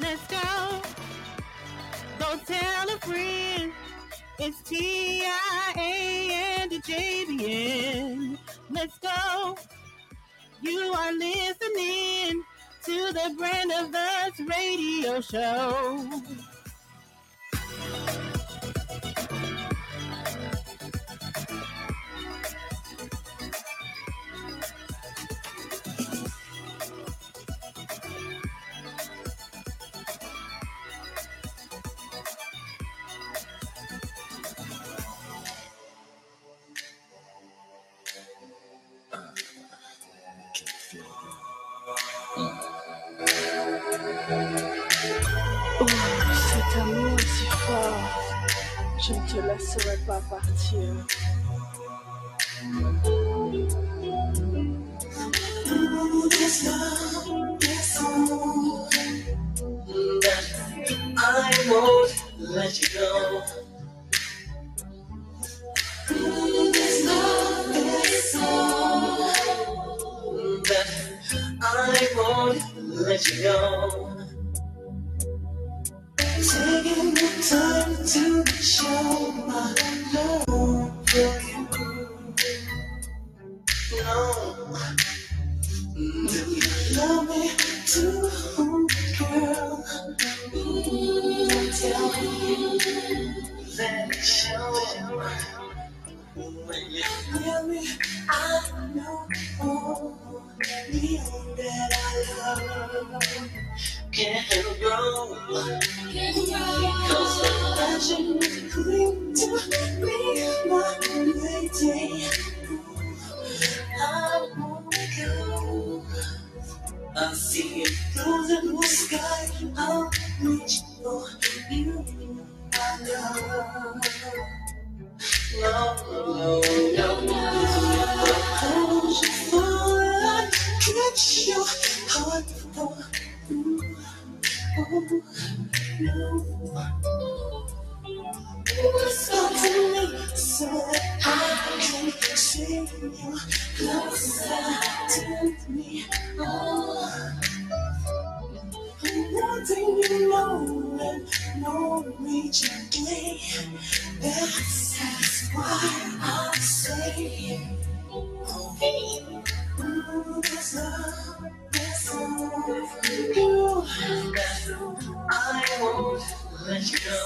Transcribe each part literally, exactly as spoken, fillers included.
Let's go. Go tell a friend. It's T I A and the J B N. Let's go. You are listening to the Brand of Us radio show. Je ne te laisserai pas partir. I won't let you go. I won't let you go. Taking the time to show my love for you. No, do you love me too, girl? Mm, tell me that show. When you hear me, I know that I love. Can't grow, can't grow. Cause the passion is going to be my lady. I won't go. I see it closing the sky. I'll reach for you, my love. No, no, no, no. I want you for life. Catch your heart for you. Oh, no. Stop to me so that I can feel you closer to me. Oh, nothing you know and no reach again. That's, that's why I say, oh, there's love, there's love for you. I won't let you go.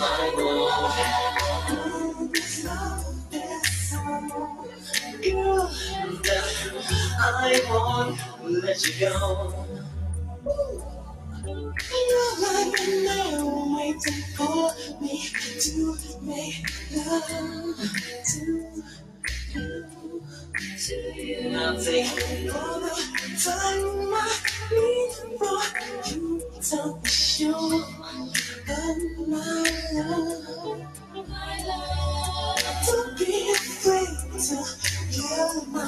I won't. There's love, there's love for you. I won't let you go. You're like a nail waiting for me to make love to you. To you. I'll take all the time I need for you to show that my love, my love. Don't be afraid to yell my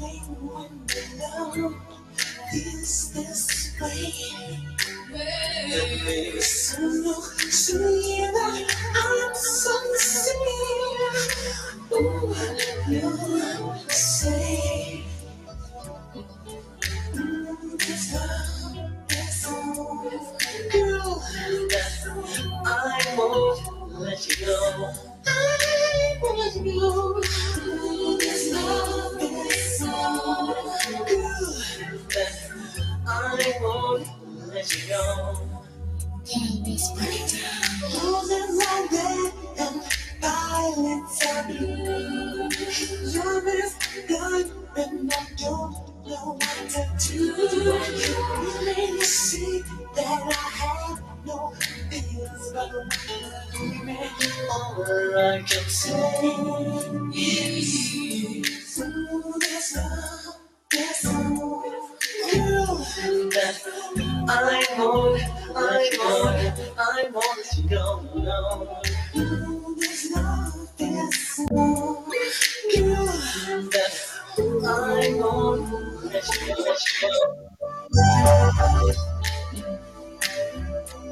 name when love is this way. Let me so know, see that I'm sincere. Ooh, you say, mm, this love, this love, girl, I won't let you go. I won't go. Mm, this love, this love, girl, I won't let you go. Can this break down? Holding my bed and violence of you. Love is good, and I don't know what to do. You made me see that I had no fears, but when you all I can say is, ooh, there's love, there's love, girl, I won't, I won't, I won't let you go, no. Ooh, there's love, there's love, girl, I won't let you go.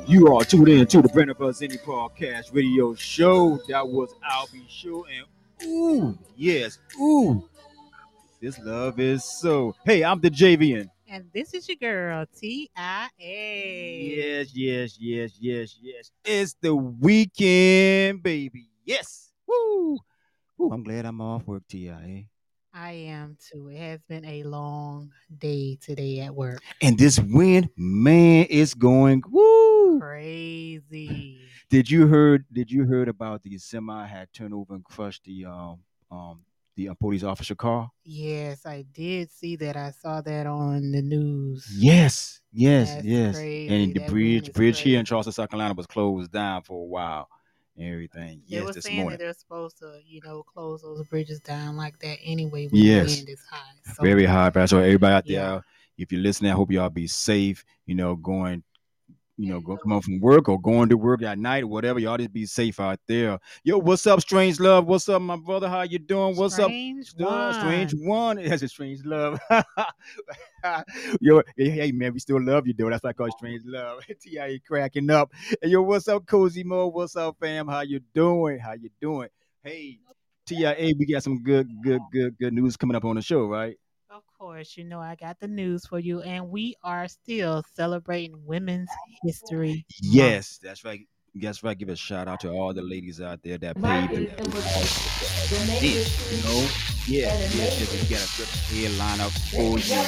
You are tuned in to the Brand of Us Indie Podcast Radio Show. That was I'll Be Sure, and ooh, yes, ooh, this love is so. Hey, I'm the J V N. and this is your girl, T I A Yes, yes, yes, yes, yes. It's the weekend, baby. Yes. Woo. Woo. I'm glad I'm off work, T I A I am, too. It has been a long day today at work. And this wind, man, it's going woo. Crazy. Did you heard? Did you heard about the semi had turned over and crushed the um um the uh, police officer car? Yes, I did see that. I saw that on the news. Yes, yes, That's yes. Crazy. And the that bridge bridge crazy. Here in Charleston, South Carolina, was closed down for a while. And everything. Yes, they were this saying morning. That they're supposed to, you know, close those bridges down like that anyway. When yes, the wind is high. So, very high. But so everybody out yeah. there, if you're listening, I hope y'all be safe. You know, going. You know, go come home from work or going to work at night or whatever. Y'all just be safe out there. Yo, what's up, Strange Love? What's up, my brother? How you doing? What's strange up? One. Strange One. That's a Strange Love. Yo, hey, man, we still love you, though. That's why I call it Strange Love. T I A cracking up. And yo, what's up, Cozimo? What's up, fam? How you doing? How you doing? Hey, T I A, we got some good, good, good, good news coming up on the show, right? Of course, you know, I got the news for you, and we are still celebrating Women's History. Yes, that's right. That's right. Give a shout out to all the ladies out there that paved the you know? Yeah, yeah, we got a good headline up for you.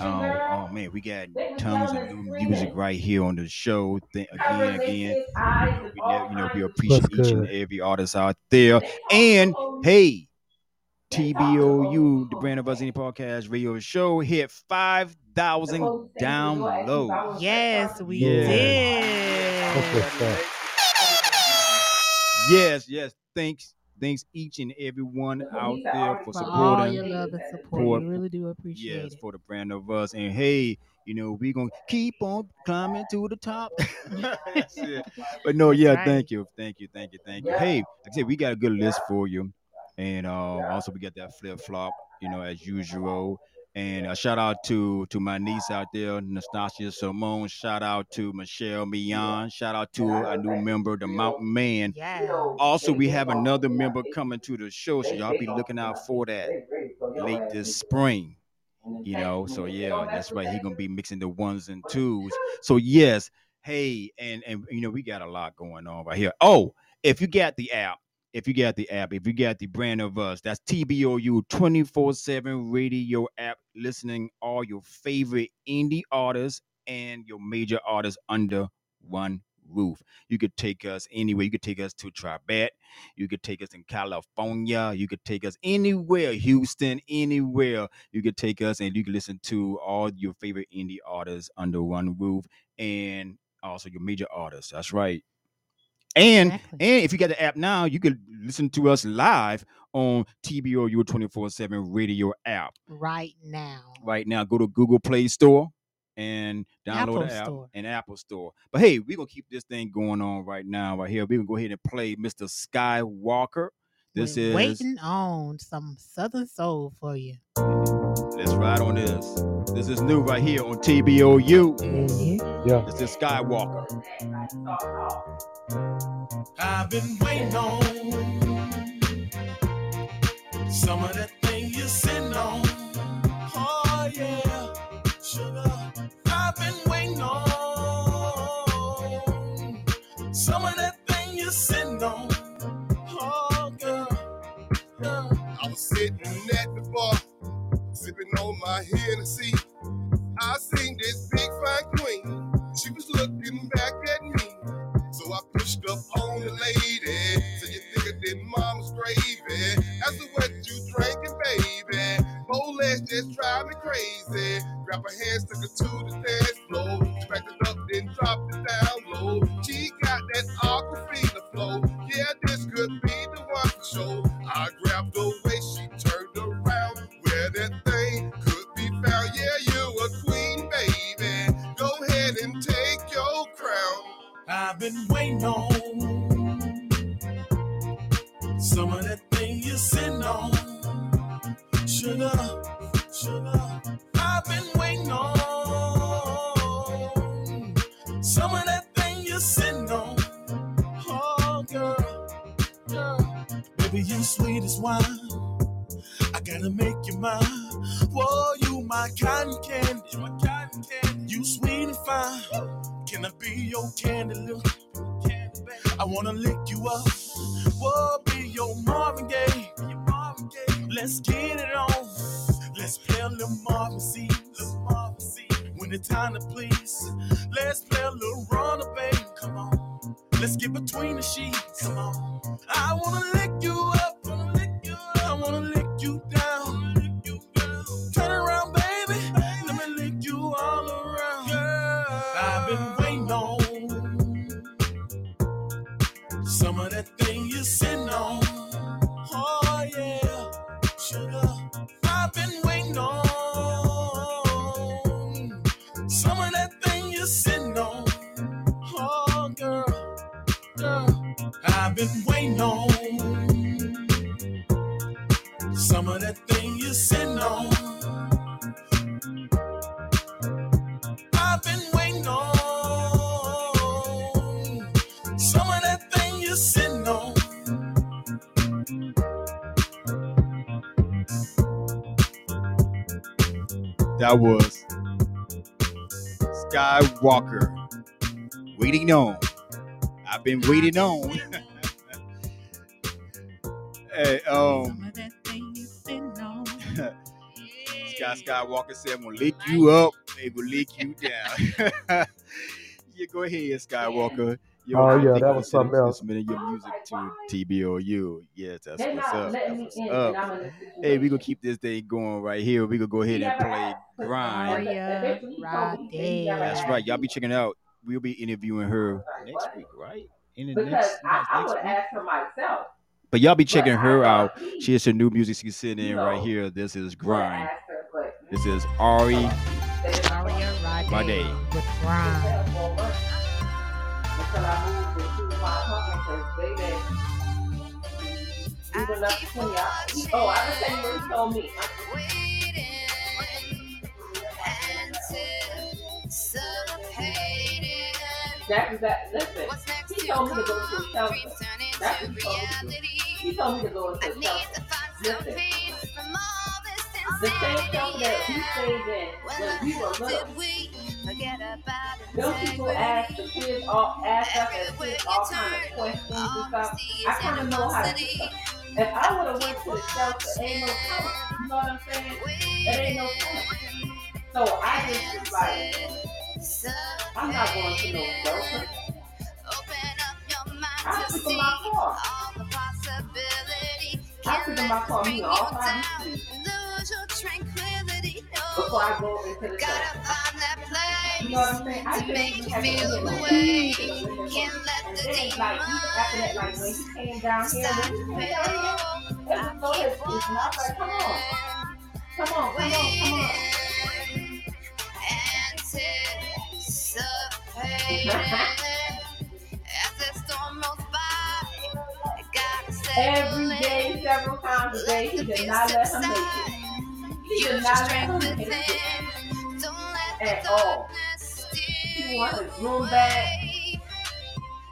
Um, oh, man, we got tons of new music right here on the show. Again, again, you know, you know we appreciate each and every artist out there. And, hey. T B O U, The Brand Of Us, Any Podcast Radio Show, hit five thousand downloads. Yes, we yeah. did. Yes, yes. Thanks. Thanks each and everyone out there for supporting. All your love and support. We really do appreciate yes, it. Yes, for The Brand Of Us. And hey, you know, we're going to keep on climbing to the top. That's it. But no, yeah, right. thank you. Thank you, thank you, thank you. Hey, like I said, we got a good list for you. And uh, yeah. also we got that flip flop, you know, as usual. And a shout out to to my niece out there, Nastassia Simone. Shout out to Michelle Mian. Shout out to yeah. a new member, the Mountain Man. Yeah. Also, we have another member coming to the show, so y'all be looking out for that late this spring. You know, so yeah, that's right. He's gonna be mixing the ones and twos. So yes, hey, and and you know we got a lot going on right here. Oh, if you got the app. If you got the app, if you got the Brand Of Us, that's T B O U twenty-four seven radio app, listening all your favorite indie artists and your major artists under one roof. You could take us anywhere. You could take us to Tribat. You could take us in California. You could take us anywhere, Houston, anywhere. You could take us and you can listen to all your favorite indie artists under one roof and also your major artists. That's right. And exactly. and if you got the app now, you can listen to us live on T B O U twenty-four seven radio app. Right now. Right now. Go to Google Play Store and download Apple the app Store. and Apple Store. But hey, we're going to keep this thing going on right now, right here. We're going to go ahead and play Mister Skywalker. This We're is waiting on some Southern Soul for you. Let's ride on this. This is new right here on T B O U. Mm-hmm. Yeah. This is Skywalker. I've been waiting on some of that thing you're sitting on. Oh, yeah. Sugar. I've been waiting on some of that thing you're sitting on. I was sitting at the bar, sipping on my Hennessy. I seen this big fine queen. She was looking back at me, so I pushed up on the lady. So you thicker than mama's gravy. After what you drinking, baby, both legs just drive me crazy. Grab her hands, took her to the dance floor, backed it up, then dropped it down low. She got that aquafina flow. Yeah, this could be the one for sure. I grabbed the way she turned around, where that thing could be found. Yeah, you a queen, baby. Go ahead and take your crown. I've been waiting on some of that thing you're sitting on. Sugar, sugar. I've been waiting on some of that thing you're sitting on. Oh, girl, girl. Baby, you're sweet as wine. I gotta make you mine. Whoa, you my cotton candy, my cotton candy. we define. Can I be your candy little? I wanna lick you up. We'll be your Marvin Gaye. Let's get it on. Let's play a little Marvin C. When it's time to please, let's play a little runaway. Come on, let's get between the sheets. Come on, I wanna lick you up. I wanna lick you down. Turn around, baby. Let me lick you all around. Girl, I've been waiting on some of that thing you're sitting on. Oh yeah, sugar. I've been waiting on some of that thing you're sitting on. Oh girl, girl, I've been waiting on some of that thing you're sitting on. I've been waiting on some of that thing you're sitting on. That was Skywalker, waiting on. I've been waiting on. Hey, um. Skywalker said, I'm gonna lick you up, they will lick you down. Yeah, go ahead, Skywalker. Yo, oh, yeah, that was something else. Submitting your music to T B O U. Yeah, that's They're what's up. That's what's up. Gonna hey, we're gonna keep this thing going right here. We're gonna go ahead and play Grind. Aria Roday. That's right. Y'all be checking out. We'll be interviewing her next week, right? In the because next, I, I would ask for myself. But y'all be checking her out. She has her new music she's sitting in right here. This is Grind. This is Ari. Aria Roday. Roday. With Grind. Oh, I was saying where you told me. That was that. Listen, he told me to go to his shelter. That was told me. He told me to go to his shelter. Listen. The same shelter that we stayed in when we were little. Those people ask the kids all, ask us as kids all kinds of questions and stuff. I kind of know how to do stuff. If I would have went to the shelter, ain't no point. You know what I'm saying? It ain't no point. So I just was like, I'm not going to no shelter. I sit in my car. I sit in my car me all time. Before I go into the shelter. You know what I'm saying? I didn't even have any shelter. It ain't like, after that, like when he came down here, when he came down here, it was so his, it's not like, come on. Come on, come on, come on. Every day, several times a day, he did not let him make it. He did not let him make it at all. He wanted his room back.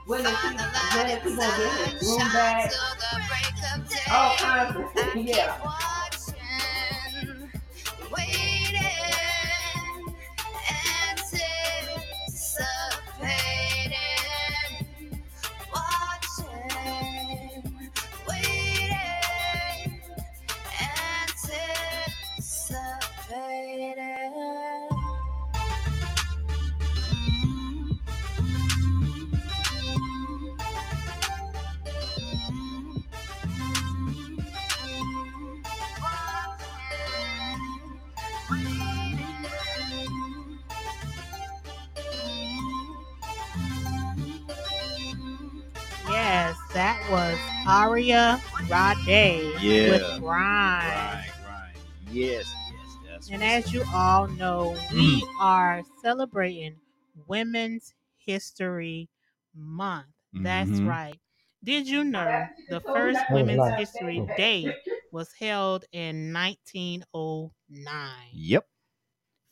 When is he, when is he gonna get his room back? All kinds of things, yeah. That was Aria Roday, yeah, with Grind. Right, right. Yes, yes, that's and as up. You all know, we mm. are celebrating Women's History Month. Mm-hmm. That's right. Did you know the first Women's History Day was held in nineteen oh nine? Yep.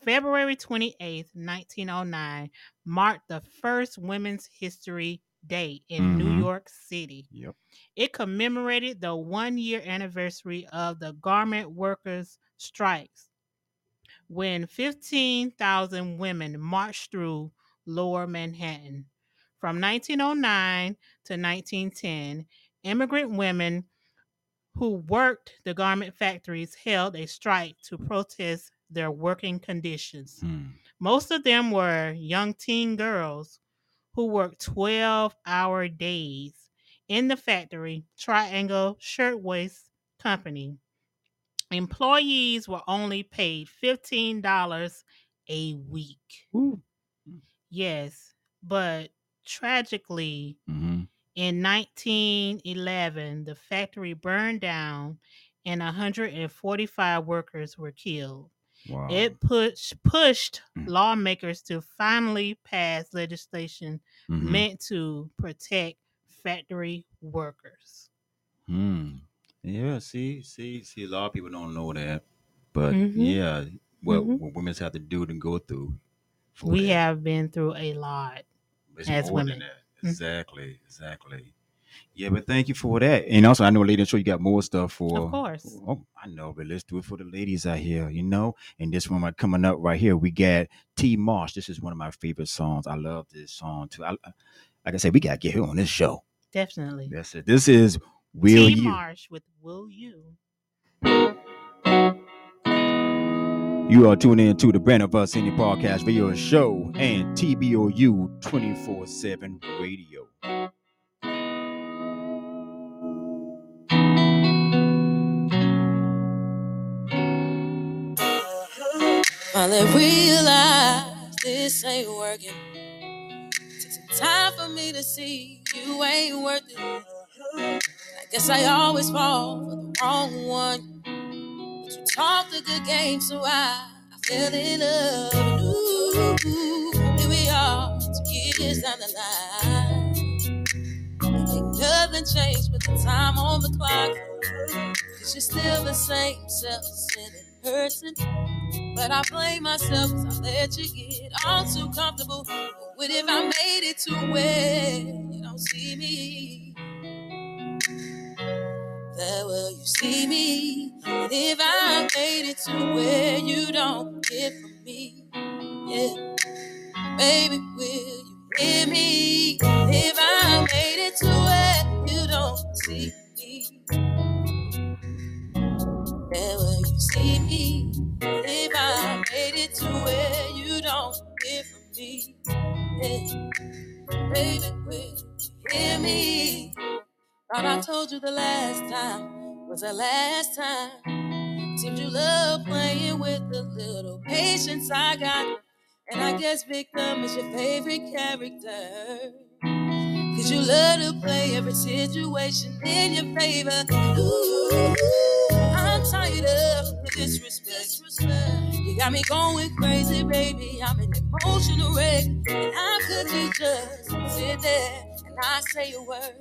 February twenty-eighth, nineteen oh nine, marked the first Women's History Day in mm-hmm. New York City. Yep. It commemorated the one year anniversary of the garment workers' strikes, when fifteen thousand women marched through Lower Manhattan. From nineteen oh nine to nineteen ten, immigrant women who worked the garment factories held a strike to protest their working conditions. Mm. Most of them were young teen girls who worked twelve-hour days in the factory, Triangle Shirtwaist Company. Employees were only paid fifteen dollars a week. Ooh. Yes, but tragically, mm-hmm. in nineteen eleven, the factory burned down and one hundred forty-five workers were killed. Wow. It push, pushed mm-hmm. lawmakers to finally pass legislation mm-hmm. meant to protect factory workers. Hmm. Yeah, see, see, see, a lot of people don't know that. But mm-hmm. yeah, what, mm-hmm. what women's have to do to go through. We that. have been through a lot it's as women. Mm-hmm. Exactly, exactly. Yeah, but thank you for that. And also, I know, ladies, I'm sure you got more stuff for. Of course. Oh, I know, but let's do it for the ladies out here, you know? And this one coming up right here, we got T Marsh. This is one of my favorite songs. I love this song, too. I, like I said, we got to get her on this show. Definitely. That's it. This is Will T. You. T Marsh with Will You. You are tuning in to The Brand of Us in your podcast, video show, and T B O U twenty-four seven radio. Finally realize this ain't working. Took some time for me to see you ain't worth it. I guess I always fall for the wrong one. But you talked a good game, so I, I fell in love. And ooh, here we are, two years down the line. Ain't nothing changed with the time on the clock. Cause you're still the same self-centered person. But I blame myself cause I let you get all too comfortable. What if I made it to where you don't see me? Where will you see me? And if I made it to where you don't care for me, yeah. Baby, will you hear me? And if I made it to where you don't see me, where will you see me? And if I made it to where you don't hear from me, yeah. Baby, will you hear me? Thought I told you the last time was the last time. Seemed you love playing with the little patience I got. And I guess victim is your favorite character. Cause you love to play every situation in your favor. Ooh, I'm tired of the disrespect. You got me going crazy, baby. I'm an emotional wreck. And how could you just sit there and not say a word?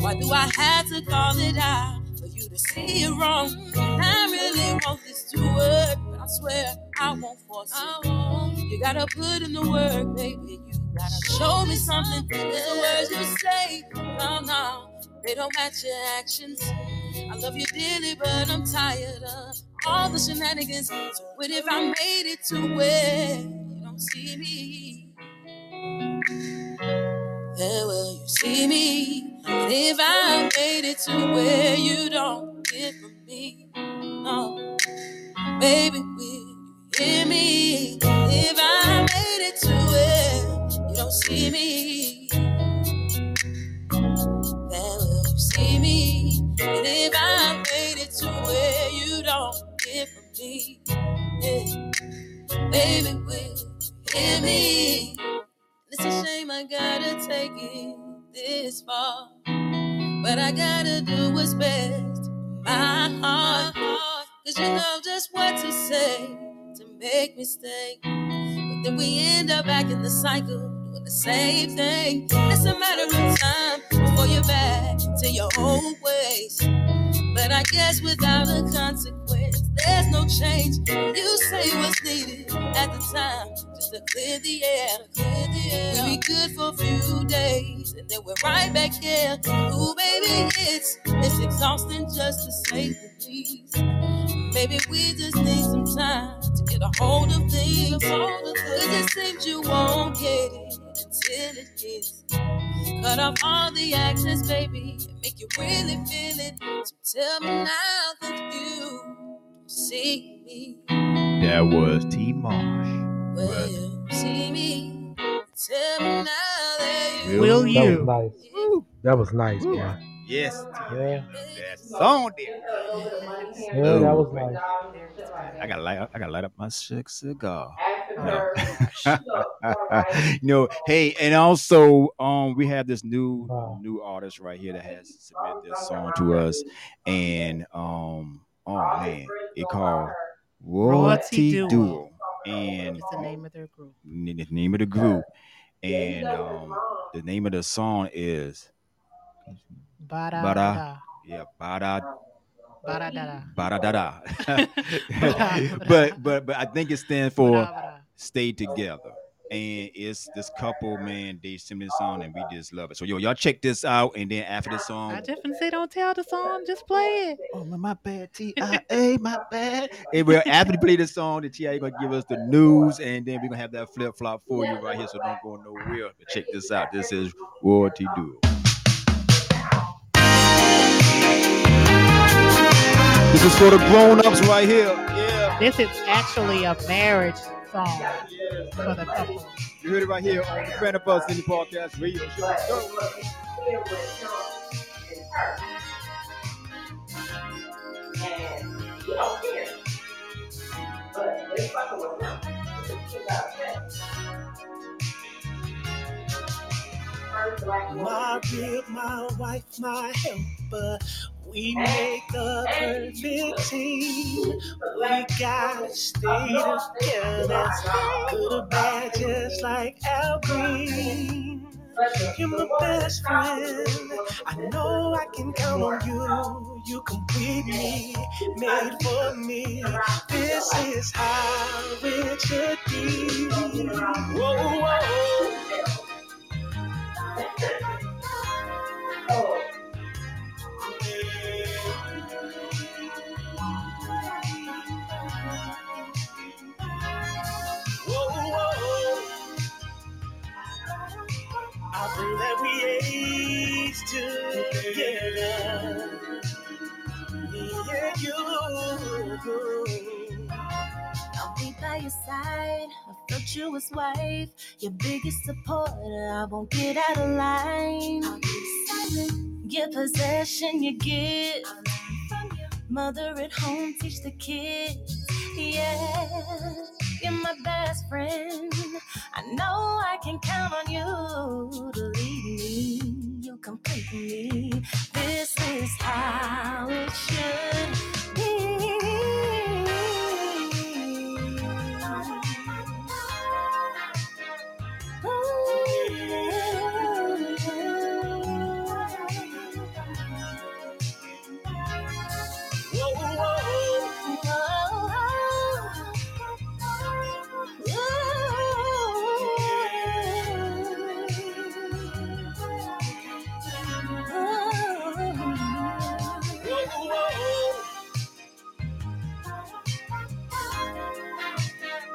Why do I have to call it out for you to see it wrong? I really want this to work, but I swear I won't force it. You gotta put in the work, baby. You gotta show me something. It's the words you say, no, no, they don't match your actions. I love you dearly, but I'm tired of all the shenanigans. So what if I made it to where you don't see me? Where will you see me? And if I made it to where you don't hear from me, no, baby, will you hear me? And if I made it to where you don't see me, where will you see me? And if I made it to where you don't hear from me, yeah, baby, will you hear me? It's a shame I gotta take it this far, but I gotta do what's best in my heart. Cause you know just what to say to make me stay. But then we end up back in the cycle doing the same thing. It's a matter of time before you're back to your old ways. But I guess without a consequence, there's no change. You say what's needed at the time, just to clear the air. Clear the air. We be good for a few days, and then we're right back here. Ooh, baby, it's it's exhausting just to say the please. Maybe we just need some time to get a hold of things. Cause it seems you won't get it until it gets. Cut off all the access, baby, and make you really feel it. So tell me now that you see me. That was T Marsh. Will you see me? Tell me now that you will you. That was nice. Ooh. That was nice, man. Yes, yeah. That song there. Yeah, that was nice. I gotta light up. I gotta light up my cigar. No. You know, hey, and also um, we have this new wow. new artist right here that has submitted this song to us, and um, oh man, it called Royalty Duo, and it's the name of their group. The name of the group, and um, the name of the song is. Bada, bada, yeah, bada, bada, da, bada, da, da. But but but I think it stands for bada, bada. Stay Together, and it's this couple, man. They sing this song, and we just love it. So yo, y'all check this out, and then after the song, I definitely say don't tell the song, just play it. Oh my, my bad, T I A, my bad. And we're after we play the song, the T I A gonna give us the news, and then we're gonna have that flip flop for you right here. So don't go nowhere. But check this out. This is Royalty Duo. This is for the grown-ups right here. Yeah. This is actually a marriage song for the couple. You heard it right here on The Brand Of Us in the podcast radio show. And you don't care. But they fucking with them. My rib, my wife, my helper. We make the perfect team. We gotta stay together. Good or bad, just like Alvin. You're my best friend. I know I can count on you. You complete me, made for me. This is how it should be. Whoa, whoa. I pray that we age together, me and you. I'll be by your side, a virtuous wife, your biggest supporter. I won't get out of line. I'll be silent. Your possession, you get. Mother at home, teach the kids. Yeah, you're my best friend. I know I can count on you to lead me. You complete me. This is how it should be. Ooh, yeah.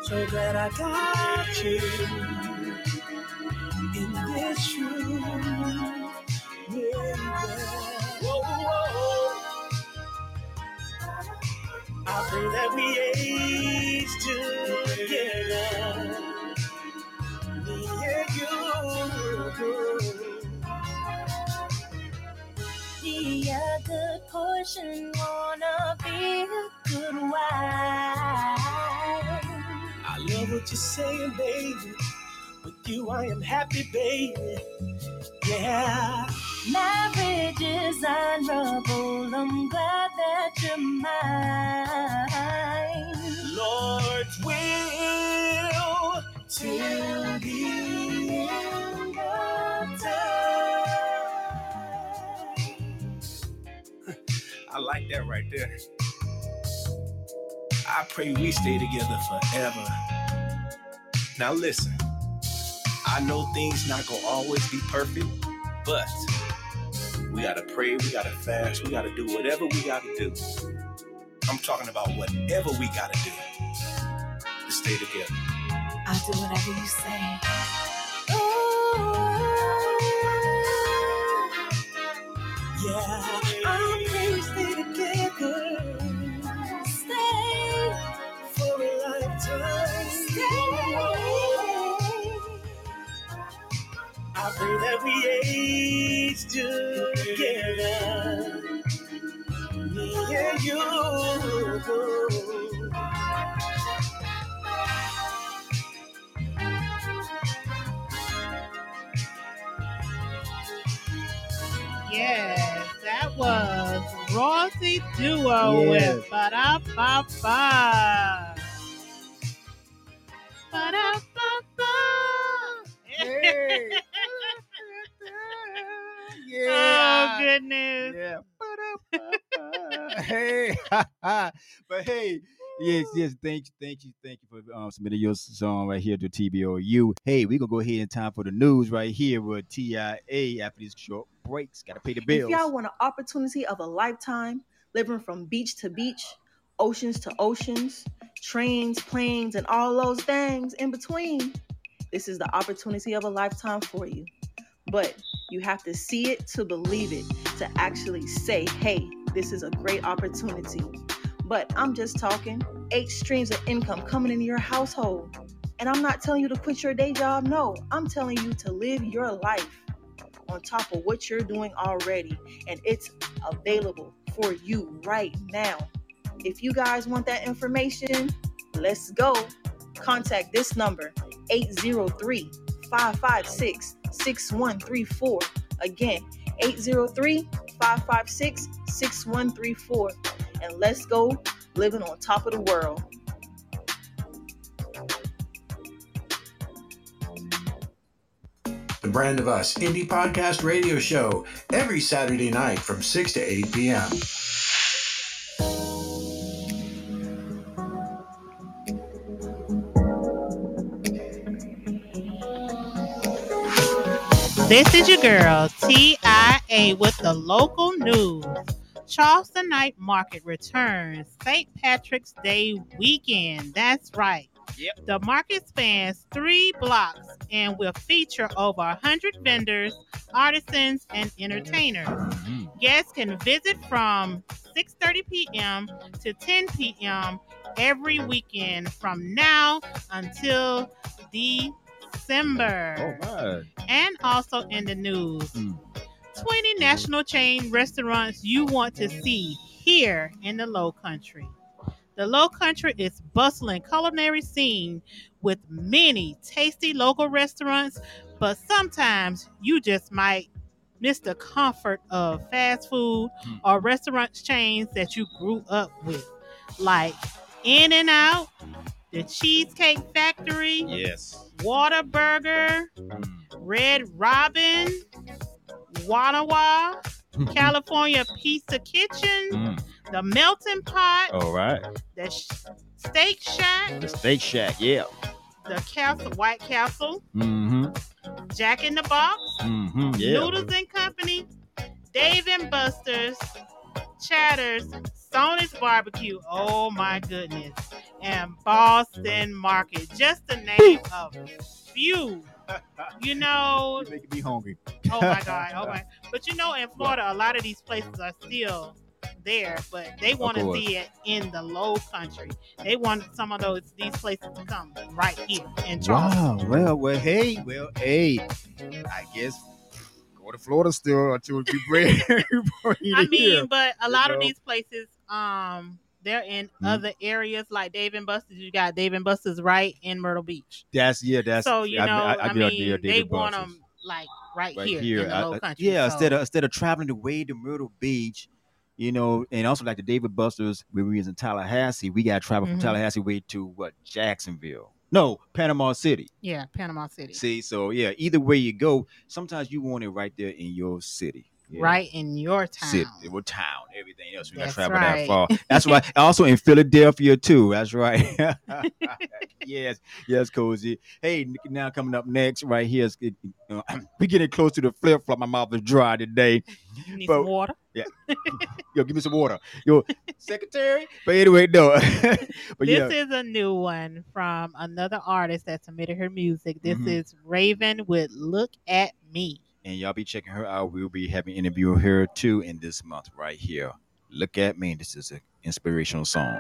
So glad I got you in this room. Yeah. Whoa, whoa. I pray that we age together, me and you. Be a good portion, wanna be a good wife. Love what you're saying, baby. With you, I am happy, baby. Yeah. Marriage is honorable. I'm glad that you're mine. Lord's will till the end of time. I like that right there. I pray we stay together forever. Now listen, I know things not gonna always be perfect, but we gotta pray, we gotta fast, we gotta do whatever we gotta do I'm talking about whatever we gotta do to stay together. I'll do whatever you say. Oh, yeah, I'll pray we stay together. Stay for a lifetime. Stay. I pray that we age together. Me and you. Yes, that was Rossi Duo, yes, with Ba-da-ba-ba. Ba-da-ba-ba. Hey. Yeah. Oh, goodness. Yeah. Ba-da-ba-ba. Hey. But hey. Yes, yes. Thank you, thank you, thank you for um, submitting your song right here to T B O U. Hey, we're going to go ahead in time for the news right here with T I A after these short breaks. Got to pay the bills. If y'all want an opportunity of a lifetime, living from beach to beach, oceans to oceans, trains, planes, and all those things in between, this is the opportunity of a lifetime for you. But you have to see it to believe it, to actually say, hey, this is a great opportunity. But I'm just talking eight streams of income coming into your household. And I'm not telling you to quit your day job. No, I'm telling you to live your life on top of what you're doing already. And it's available for you right now. If you guys want that information, let's go. Contact this number, eight zero three, five five six, six one three four. Again, eight zero three, five five six, six one three four. And let's go living on top of the world. The Brand of Us Indie Podcast Radio Show, every Saturday night from six to eight p.m. This is your girl, T I A, with the local news. Charleston Night Market returns Saint Patrick's Day weekend. That's right. Yep. The market spans three blocks and will feature over one hundred vendors, artisans, and entertainers. Mm-hmm. Guests can visit from six thirty p.m. to ten p.m. every weekend from now until December. Oh, my. And also in the news. Mm. twenty national chain restaurants you want to see here in the Lowcountry. The Lowcountry is bustling culinary scene with many tasty local restaurants, but sometimes you just might miss the comfort of fast food or restaurant chains that you grew up with, like In-N-Out, The Cheesecake Factory, yes, Whataburger, Red Robin, Wanawa, California Pizza Kitchen, mm. The Melting Pot, all right, the sh- Steak Shack, the Steak Shack, yeah, the Castle, White Castle, mm-hmm. Jack in the Box, mm-hmm. yeah. Noodles and Company, Dave and Buster's, Cheddar's, Sony's Barbecue, oh my goodness, and Boston Market, just the name of few. You know, you're making me hungry. Oh my God! Oh my! But you know, in Florida, a lot of these places are still there, but they want to see it in the Low Country. They want some of those these places to come right here in Charleston. Wow! Well, well, hey, well, hey. I guess go to Florida still until we bring. I mean, but a lot you know? of these places, um. they're in mm-hmm. other areas like Dave and Buster's. You got Dave and Buster's right in Myrtle Beach. That's, yeah, that's. So, you know, I, I, I, I mean, they want them like right, right here, here in the I, Low I, Country. Yeah, so. instead, of, instead of traveling the way to Myrtle Beach, you know, and also like the Dave and Buster's, when we was in Tallahassee, we got to travel mm-hmm. from Tallahassee way to what, Jacksonville. No, Panama City. Yeah, Panama City. See, so yeah, either way you go, sometimes you want it right there in your city. Yeah. Right in your town. Sit, well, town, everything else. We got to travel right. that far. That's right. Also in Philadelphia, too. That's right. Yes. Yes, Cozy. Hey, now coming up next right here is, uh, we're getting close to the flip-flop. My mouth is dry today. You need but, some water? Yeah. Yo, give me some water. Yo, secretary. But anyway, no. But this yeah. is a new one from another artist that submitted her music. This mm-hmm. is Raven with Look At Me. And y'all be checking her out. We'll be having an interview with her too in this month right here. Look At Me. This is an inspirational song.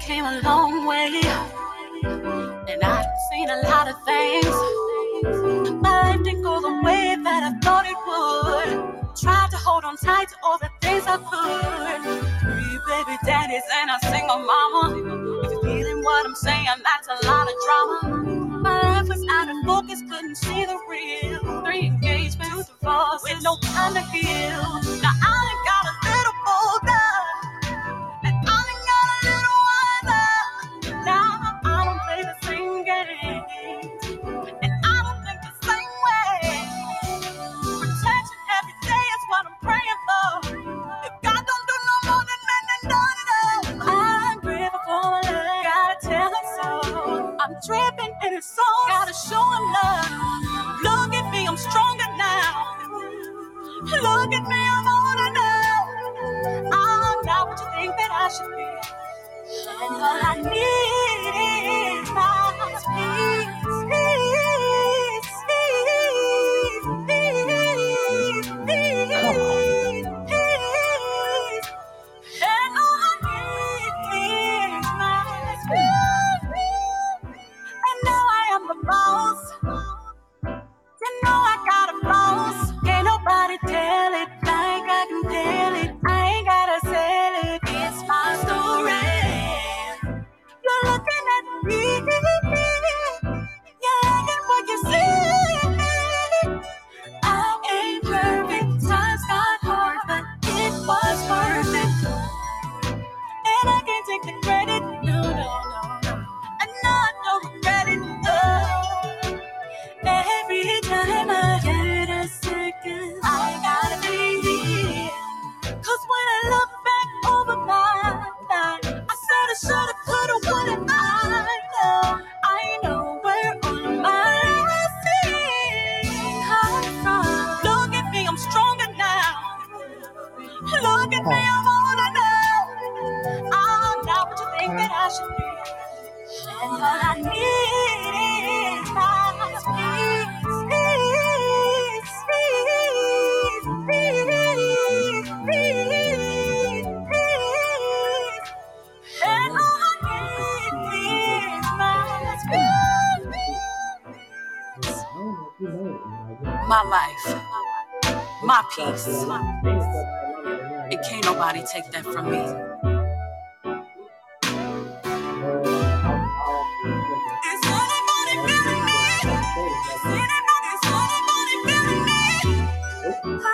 Came a long way, and I've seen a lot of things. My life didn't go the way that I thought it would. Tried to hold on tight to all the things I could. Three baby daddies and a single mama. If you're feeling what I'm saying, that's a lot of drama. My life was out of focus, couldn't see the real. Three engagements, two divorces, with no time to heal. Now I got a little bolder. Tripping and it's so gotta show him love. Look at me, I'm stronger now. Look at me, I'm older now. I'm not what you think that I should be. And all I need is God's peace. Peace, peace, peace, peace, peace. And all I need is God's peace. Boss. You know I got a boss. Can't nobody tell it like I can tell it. I ain't gotta sell it. It's my story. You're looking at me. You're liking what you see. I ain't perfect. Times got hard, but it was worth it. And I can't take the credit. No, no, no. I know I don't regret it. Oh. Every time I get a second, I gotta be here. Cause when I look back over my life, I said I should've, could've, would've, I know, I know where on my seat I'm from. Look at me, I'm stronger now. Look at me, I'm older now. I'm not what you think that I should be. And all I need is my my life, my peace. It can't nobody take that from me. Is anybody feeling me? Is anybody, is anybody feeling me? Oh.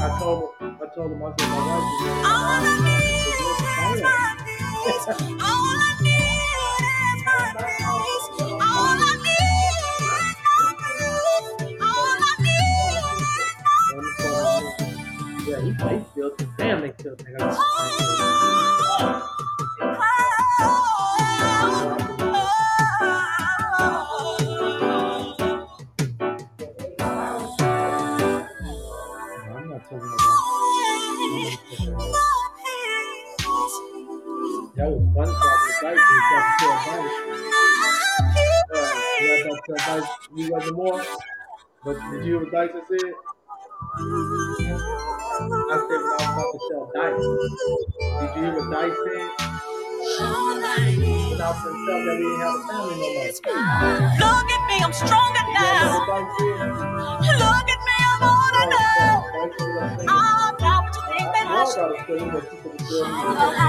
I told him, I told him, I said, my wife is all I need is my peace. All I need is my peace. Yeah, he plays still. His family still. Oh, oh, oh, oh. I'm not talking about that. That was one song with Dyson. You got the more. But did you hear what Dyson said? I said what I was about to tell Dice. Did you hear what Dice said? Without himself, that we didn't have a family no more. Look at me, I'm stronger now. Look at me, I'm older now. I'm not what you think that I should be. All I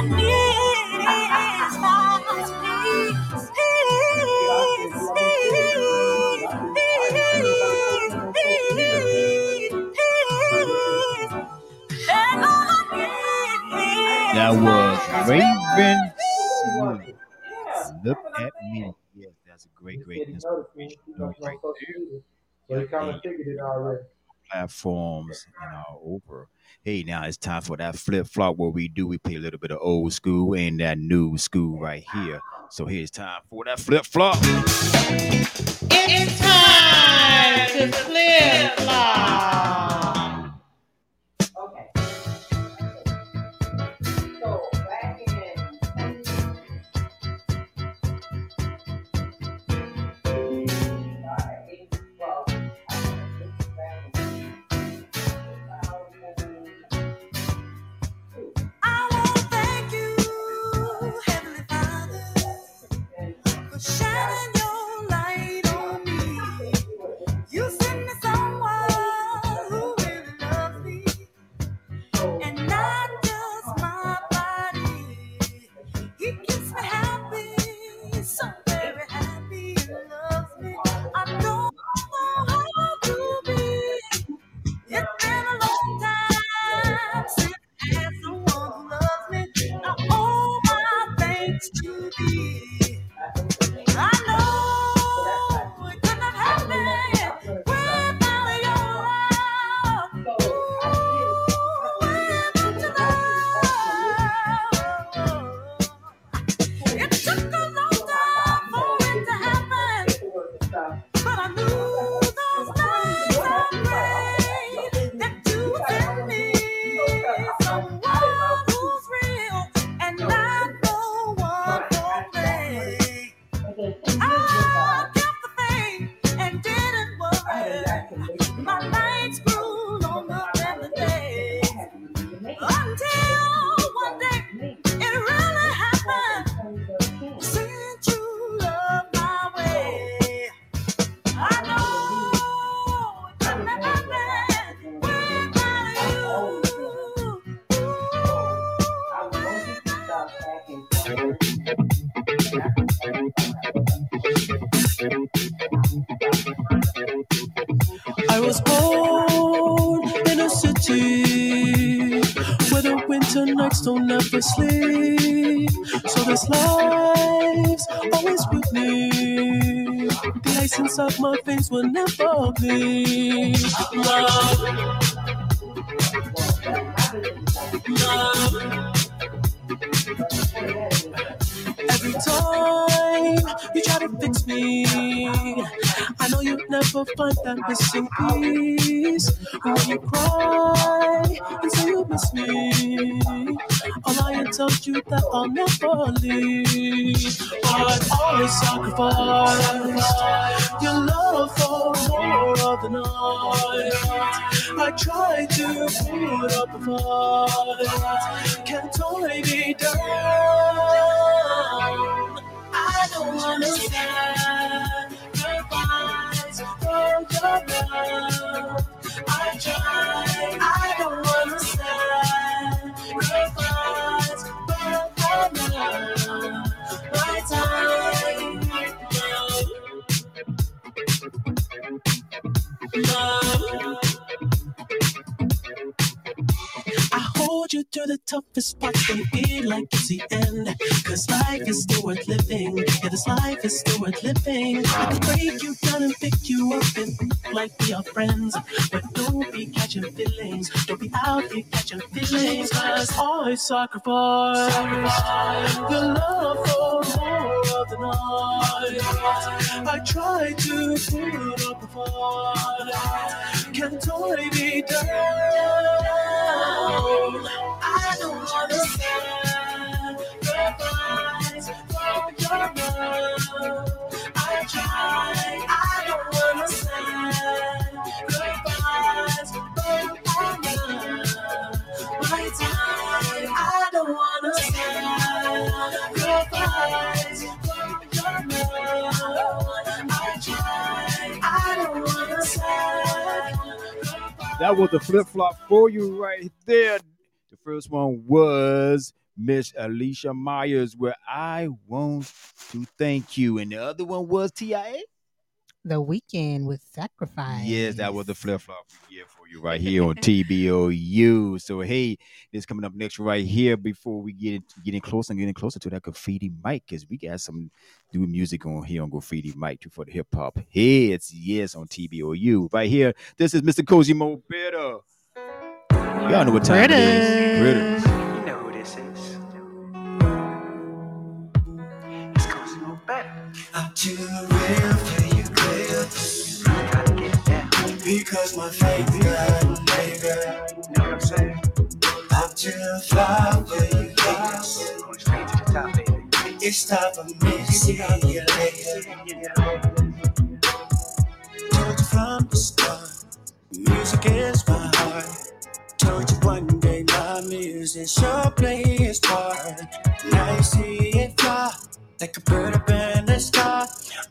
need is my peace, peace, peace. That was Raven Smith. Look At Me. Yes, that's a great, great inspiration. Right there. So you kind of figured it already. platforms and our Oprah. Hey, now it's time for that flip flop. What we do, we play a little bit of old school and that new school right here. So here's time for that flip flop. It's time to flip flop. Okay. So back in. I want to thank you, Heavenly Father, for shining. Don't never sleep, so this life's always with me. The license of my veins will never bleed. Love, love. Every time you try to fix me, I know you'll never find that missing piece. When you cry and say you miss me, told you that I'll never leave, but always sacrifice your love for more of the night. I try to put up a fight, can't totally be down. I don't wanna stand your lies from your love. I try, I don't wanna stand your lies. My time, love. I hold you to the toughest parts and feel like it's the end. Cause life is still worth living. Yeah, this life is still worth living. I can break you down and pick you up and look like we are friends. But don't be catching feelings. Don't be out here catching feelings. Cause always sacrifice your love for more of the night. I try to put up a fight, can't totally be done. I don't want to stand goodbyes from your love. I try, I don't want to stand goodbyes from your love. My time, I don't want to stand goodbyes from your love. I try, I don't want to stand. That was the flip flop for you right there. The first one was Miss Alicia Myers, where I want to thank you. And the other one was T I A The Weeknd with Sacrifice. Yes, that was the flip flop we did for you. you right here on T B O U. So, hey, this coming up next right here before we get getting closer and getting closer to that Graffiti Mike, because we got some new music on here on Graffiti Mike too for the hip-hop heads. Yes, on T B O U. Right here, this is Mister Cozimo Better. Y'all know what time British. It is. British. You know who this is. It's Cozimo Better. I'm chillin' real, play you clear. I gotta get down. Because my faith got bigger. You know what I'm saying? I'm chillin' fly, play you close. I'm going straight to the top, baby. It's time for me to see how you later. Told you from the start, music is my heart. Told you one day my music sure plays its part. Now you see it fly like a bird up in the sky.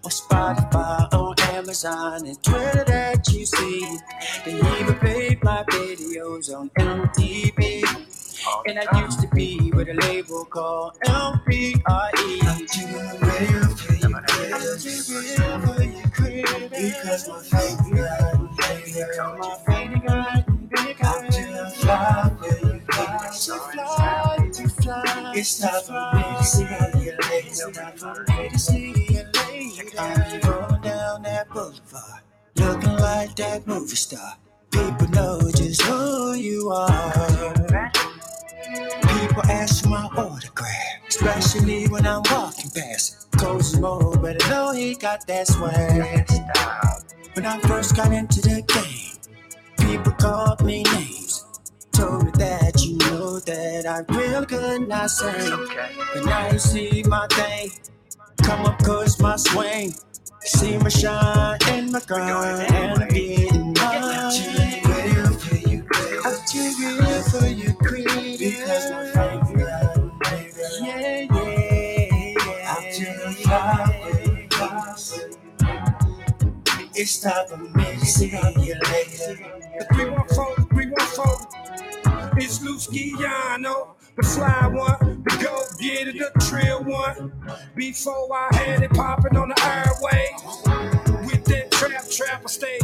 On Spotify, on Amazon, and Twitter that you see. They even played my videos on M T V. And I used to be with a label called L P R E. I'm doing real for you, I'm doing real for you, crib. Because my faith got bigger, my faith got bigger. I'm doing fly for you, I'm so fly to fly. It's time for me to see you later. It's time for me to see you later. I'm rolling down that boulevard, looking like that movie star. People know just who you are. People ask for my autograph, especially when I'm walking past. Cozimo, but I know he got that swag. When I first got into the game, people called me names. Told me that you know that I really could not sing. But now you see my thing, come up cause my swing. See my shine and my grind, and I'm getting mine. I'm too real for you, creep. Because my favorite, baby. Yeah, yeah, yeah. I'm too fly for you, boss. It's time for me to see you later. The three one four, the three one four. It's Lewski, I know. The fly one, the go getter, the trill one. Before I had it popping on the airway. With that trap, trap, I stayed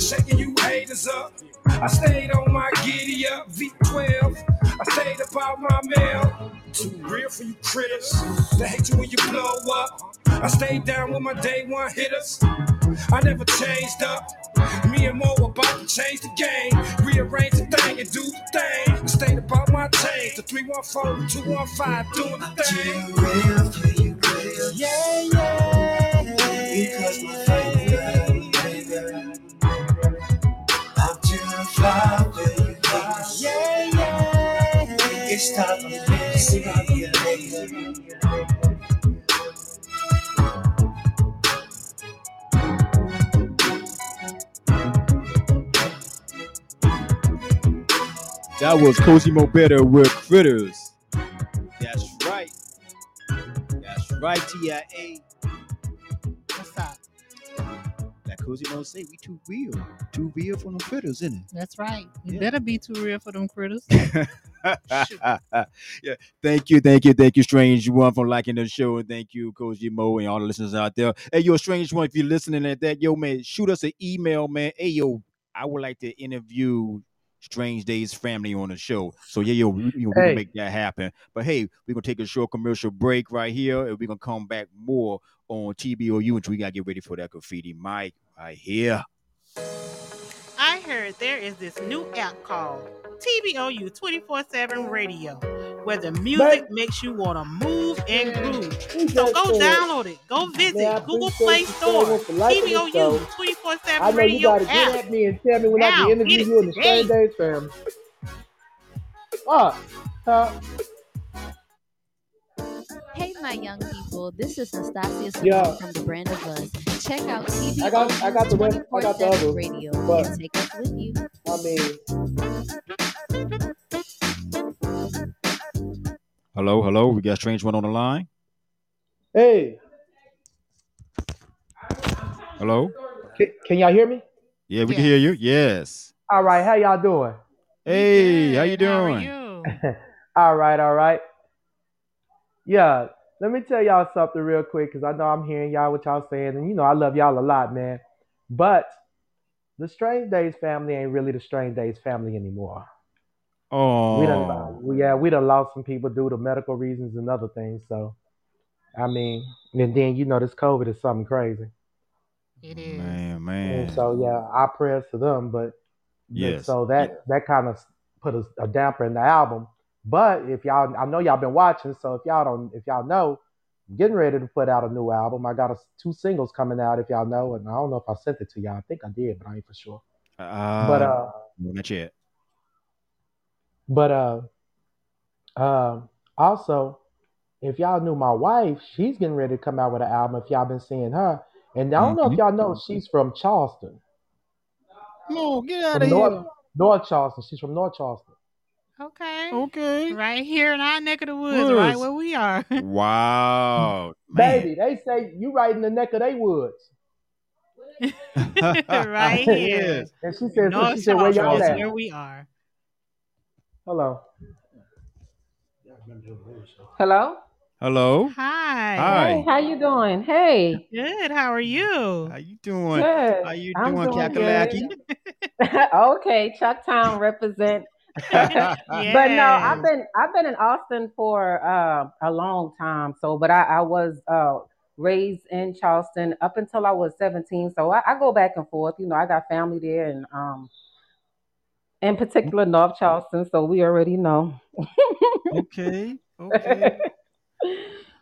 shaking you haters up. I stayed on my giddy up V twelve. I stayed about my mail. Too real for you critics. They hate you when you blow up. I stayed down with my day one hitters. I never changed up. Me and Mo about to change the game. Rearrange the thing and do the thing. I stayed about my change. The three one four, the two one five, doing the thing. I'm too real for you critics. Yeah, yeah. Because my favorite, baby. Fly for you, boss. Yeah, yeah. It's time for me to see you later. That was Cozimo Better with Critters. That's right. That's right, T I A. What's up? That Cozimo say we too real. Too real for them critters, isn't it? That's right. You yeah. better be too real for them critters. yeah. Thank you, thank you, thank you, Strange One, for liking the show. And thank you, Cozimo, and all the listeners out there. Hey, yo, Strange One, if you're listening at that, yo, man, shoot us an email, man. Hey, yo, I would like to interview Strange Days family on the show. So, yeah, yo, we're going to make that happen. But, hey, we're going to take a short commercial break right here, and we're going to come back more on T B O U until we got to get ready for that Graffiti Mike right here. I heard there is this new app called T B O U twenty-four seven Radio, where the music but, makes you want to move and groove. So go it. download it. Go visit Man, Google Play Store, T B O U twenty-four seven Radio app. I know you got to get at me and tell me when now, I can interview you in the Strange Days family. Ah, huh. Hey, my young people, this is Nastassia Simone yeah. from The Brand Of Us. Check out T V I got, I got the rest, I got the other radio. But, and take us with you. I mean, hello, hello, we got Strange One on the line. Hey, hello, can, can y'all hear me? Yeah, we yeah. can hear you. Yes. All right, how y'all doing? Hey, how you doing? How are you? all right, all right. Yeah, let me tell y'all something real quick because I know I'm hearing y'all what y'all saying, and you know I love y'all a lot, man. But the Strange Days family ain't really the Strange Days family anymore. Oh, we done, yeah, we done lost some people due to medical reasons and other things. So, I mean, and then you know this COVID is something crazy. It is, man, man. And so yeah, our prayers to them, but yes, so that yeah. that kind of put a, a damper in the album. But if y'all, I know y'all been watching, so if y'all don't, if y'all know, I'm getting ready to put out a new album. I got a, two singles coming out, if y'all know, and I don't know if I sent it to y'all. I think I did, but I ain't for sure. Uh, but uh, not yet. But uh, uh, also, if y'all knew my wife, she's getting ready to come out with an album. If y'all been seeing her, and I don't know if y'all know, she's from Charleston. No, get out of here. North Charleston. She's from North Charleston. Okay. Okay. Right here in our neck of the woods, right where we are. Wow. Baby, they say you right in the neck of they woods. Right here. And she said, so she said where y'all at? Where we are. Hello. Hello? Hello. Hi. Hi. Hey, how you doing? Hey. Good. How are you? How you doing? Good. How you doing, doing Kakalaki? Okay, Chucktown represent. Yeah. But no, I've been I've been in Austin for uh, a long time. So, but I, I was uh, raised in Charleston up until I was seventeen. So I, I go back and forth. You know, I got family there, and um, in particular North Charleston. So we already know. Okay. Okay.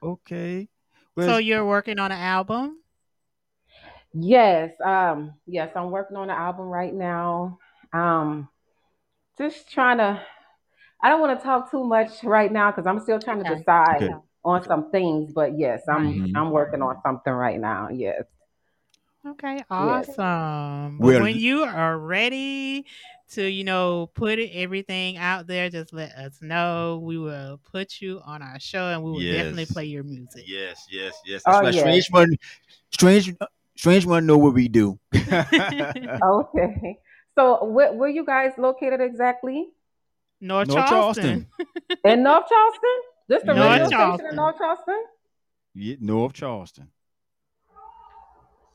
Okay. Where's... So you're working on an album? Yes. Um, yes, I'm working on an album right now. Um, just trying to, I don't want to talk too much right now because I'm still trying to okay. decide okay. on okay. some things. But yes, I'm mm-hmm. I'm working on something right now. Yes. Okay. Awesome. Yes. Well, when you are ready to, you know, put everything out there, just let us know. We will put you on our show, and we will yes. definitely play your music. Yes, yes, yes. That's oh, like yes. Strange One, Strange, Strange One know what we do. Okay. So where, where you guys located exactly? North, North Charleston. Charleston. In North Charleston? This the North radio Charleston. Station in North Charleston? Yeah, North Charleston.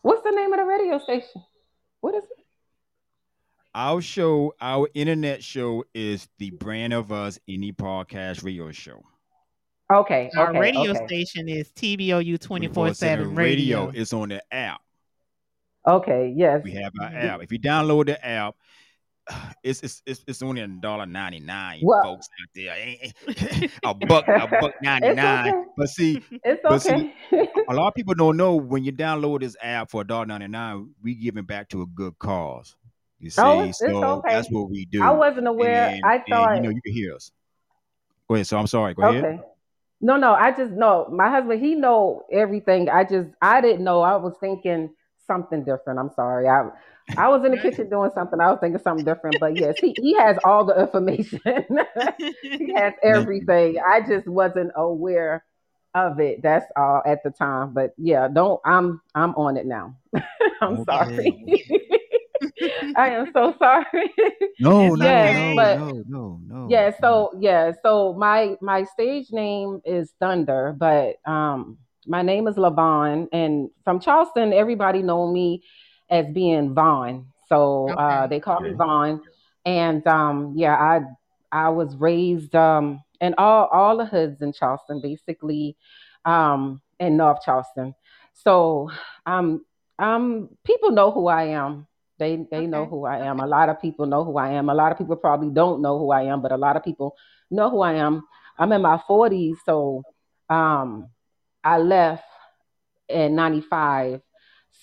What's the name of the radio station? What is it? Our show, our internet show, is The Brand Of Us, any podcast radio show. Okay. Our okay, radio okay. station is T B O U twenty-four seven radio. Radio is on the app. Okay. Yes. We have our app. If you download the app, it's it's it's, it's only a dollar ninety nine, folks out there. a buck, a buck ninety nine. Okay. But see, it's but okay. See, a lot of people don't know when you download this app for a dollar ninety nine, we giving back to a good cause. You see, oh, it's, so it's okay. That's what we do. I wasn't aware. And, I thought and, you know you can hear us. Go ahead. So I'm sorry. Go okay. ahead. No, no. I just know my husband. He know everything. I just I didn't know. I was thinking something different. I'm sorry. I I was in the kitchen doing something. I was thinking something different. But yes, he, he has all the information. He has everything. I just wasn't aware of it. That's all at the time. But yeah, don't. I'm I'm on it now. I'm okay. sorry. I am so sorry. No, no, yes, no, but, no, no, no. Yeah, so yeah, so my my stage name is Thunder, but um, my name is LaVon, and from Charleston, everybody know me as being Vaughn. So okay. uh, they call okay. me Vaughn, and um, yeah, I I was raised um, in all all the hoods in Charleston, basically, um, in North Charleston. So um, um, people know who I am. They they okay. know who I am. A lot of people know who I am. A lot of people probably don't know who I am, but a lot of people know who I am. I'm in my forties, so um, I left in ninety-five.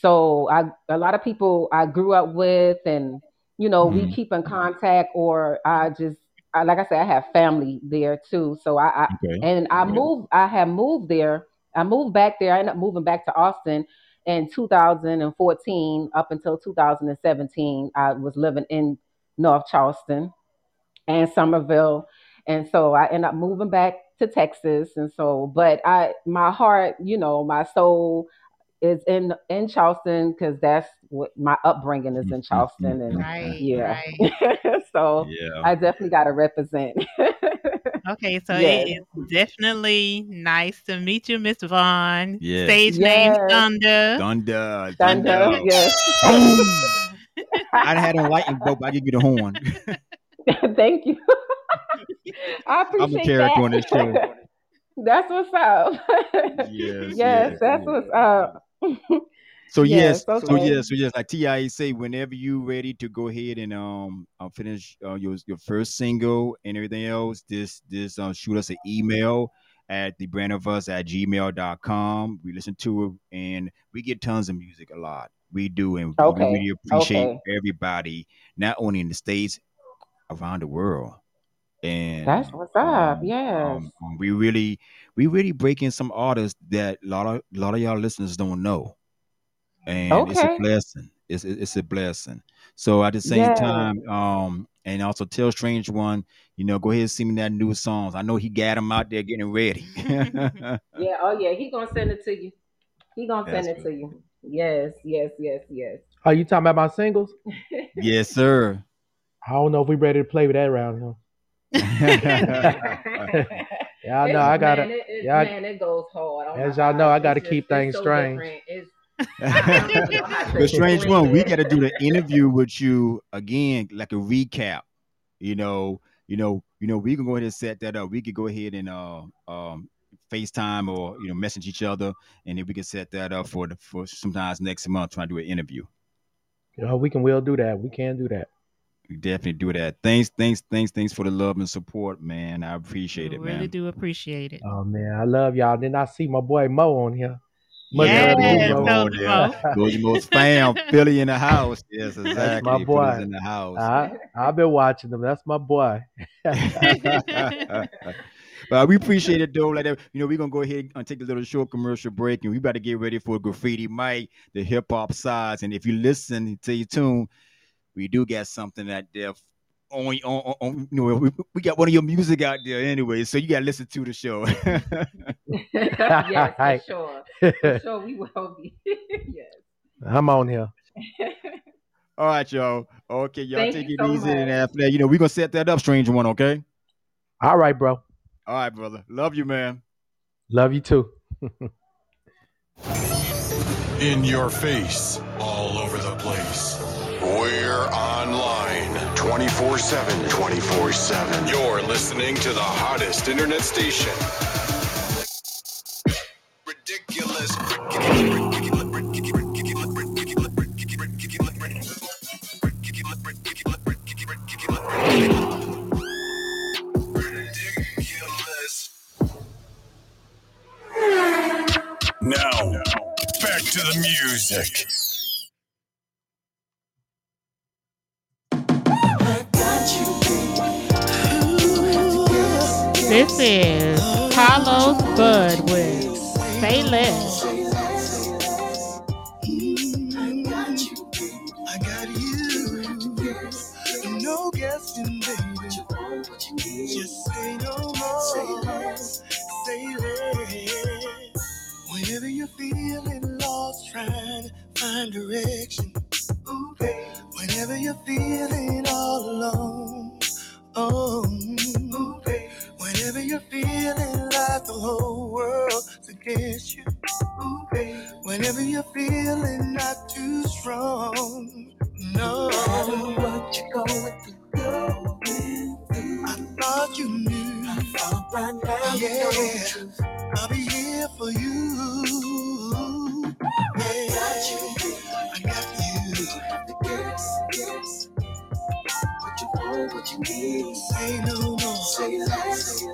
So I a lot of people I grew up with, and you know mm-hmm. we keep in contact, or I just I, like I said, I have family there too. So I, I okay. and I okay. moved. I have moved there. I moved back there. I ended up moving back to Austin. In two thousand fourteen, up until two thousand seventeen, I was living in North Charleston and Somerville. And so I ended up moving back to Texas. And so, but I, my heart, you know, my soul is in, in Charleston because that's what my upbringing is in Charleston. And right, yeah, right. So yeah. I definitely got to represent. Okay, so yes. It is definitely nice to meet you, Miss Vaughn. Yes. Stage yes. name Thunder. Thunder. Thunder. Thunder. Yes. I had on lightning bolt, but I give you the horn. Thank you. I appreciate that. I'm a character that. On this show. That's what's up. yes, yes, yes, that's yes. what's up. So yes, yes okay. so yes, so yes. Like T I A say, whenever you ready to go ahead and um uh, finish uh, your your first single and everything else, this this uh, shoot us an email at the brand of us at gmail dot com. We listen to it, and we get tons of music a lot. We do, and okay. we really appreciate okay. everybody, not only in the States, around the world. And that's what's up. Um, yeah, um, we really, we really break in some artists that a lot of a lot of y'all listeners don't know, and okay. it's a blessing. It's it's a blessing. So at the same yeah. time, um, and also tell Strange One, you know, go ahead and sing me that new songs. I know he got them out there getting ready. yeah. Oh yeah, he gonna send it to you. He gonna send that's it good. To you. Yes, yes, yes, yes. Are you talking about my singles? Yes, sir. I don't know if we're ready to play with that round, though. yeah, I know. I gotta. Man, it, it, y'all, man, it goes hard. As y'all know, I gotta it's keep just, things so strange. The strange one. We gotta do the interview with you again, like a recap. You know, you know, you know. We can go ahead and set that up. We could go ahead and uh, um, FaceTime or you know, message each other, and then we can set that up for the, for sometimes next month. Trying to do an interview. You know, we can. We'll do that. We can do that. We definitely do that. Thanks, thanks, thanks, thanks for the love and support, man. I appreciate it, man. I really do appreciate it. Oh, man, I love y'all. Then I see my boy Mo on here. Yeah, Cozimo's fam, Philly in the house. Yes, exactly. That's my boy. Philly's in the house. I, I've been watching them. That's my boy. But we appreciate it, though. Like that. You know, we're going to go ahead and take a little short commercial break, and we about to get ready for Graffiti Mike, the hip-hop sides. And if you listen, stay tuned. We do got something that there on, on, on, you know, we, we got one of your music out there anyway, so you got to listen to the show. Yes, for sure. For sure, we will be. Yes. I'm on here. All right, y'all. Okay, y'all Thank take it so easy. Much. And after that, you know, we're going to set that up, Strange One, okay? All right, bro. All right, brother. Love you, man. Love you, too. In your face, all over the place. We're online twenty-four seven. You're listening to the hottest internet station. Ridiculous. Ridiculous. Now, back to the music. This is Carlos Bud with Say Less. I got you, I got you. No guessing, baby. Just say no more. Say less. Whenever you're feeling lost, trying to find direction. Ooh, babe. Whenever you're feeling all alone, oh, ooh, babe. Whenever you're feeling like the whole world's against you, ooh, babe. Whenever you're feeling not too strong, no. I know what you're going through, going through. I thought you knew. I thought by now you know the truth. I'll be here for you. Yeah. I got you. I got you. The gifts, gifts. What you want, what you need. Say no more. Say less.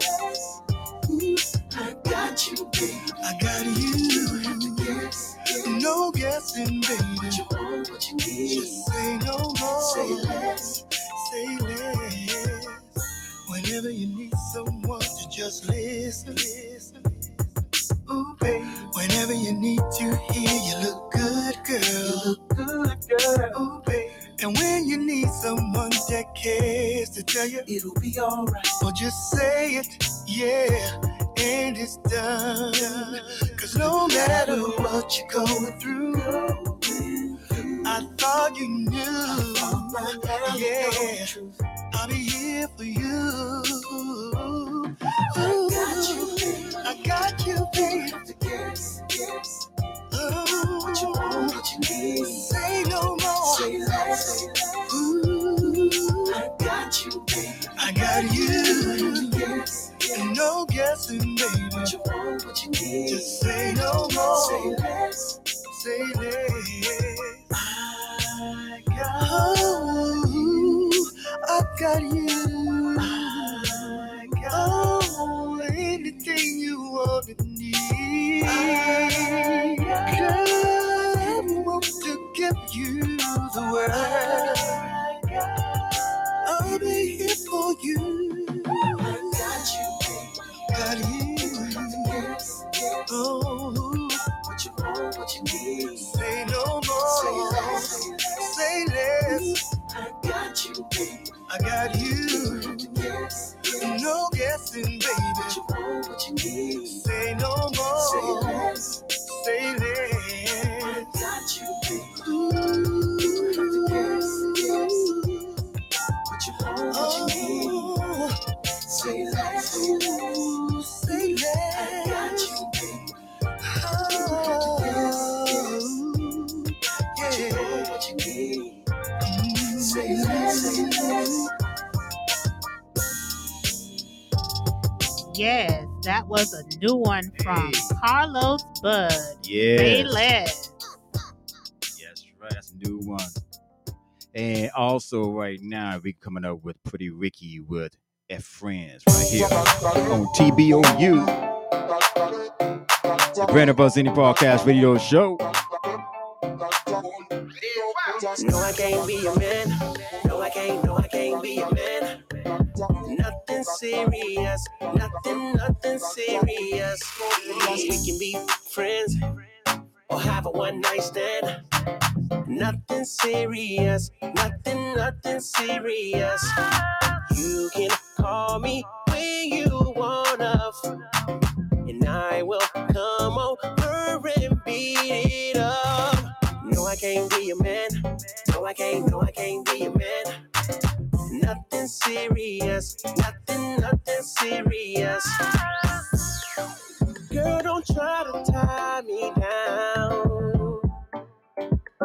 I got you, baby. I got you. The gifts, gifts. No guessing, baby. What you want, what you need. Just say no more. Say less. Say less. Whenever you need someone to just listen, listen. Ooh, baby. Whenever you need to hear, you look good, girl. You look good, girl. Ooh, baby. And when you need someone that cares to tell you, it'll be alright. Or just say it, yeah, and it's done. Cause no matter what you're going through, I thought you knew. Yeah, I'll be here for you. I got you, babe. I got you, babe. The gifts, gifts. Oh, what you want, what you need. Say no more. Say less. What you want? I got you. Yes, yes. No guessing, baby. What you want? What you need? Just say no more. Say less. Say less. I got you. I got you. I got oh, anything you want and need. I got girl, I want to give you the world. I'll be here for you. I got you, baby. Got you. Yes, yes. Oh, what you want, what you need. Say no more. Say less. Say less. I got you, baby. I got you. Yes, yes. No guessing, baby. What you want, what you need. Say no more. Say less. Say less. I got you, baby. Ooh. Yes, yes. What you want, what you need. Oh, say less, say less. I got you, baby. Oh, yes, yes. What you want, what you need. Mm-hmm. Say less, say less. Yes, that was a new one from hey. Carlos Bud. Yes. Say less. Yes, right. That's a new one. And also right now, we coming up with Pretty Ricky with F Friends right here on T B O U. The Brand of Us Indie Podcast Radio Show. No, I can't be a man. No, I can't, no, I can't be a man. Nothing serious, nothing, nothing serious. Yes, we can be friends or have a one-night stand. Nothing serious, nothing, nothing serious. You can call me when you wanna, and I will come over and beat it up. No, I can't be a man. No, I can't, no, I can't be a man. Nothing serious, nothing, nothing serious. Girl, don't try to tie me down.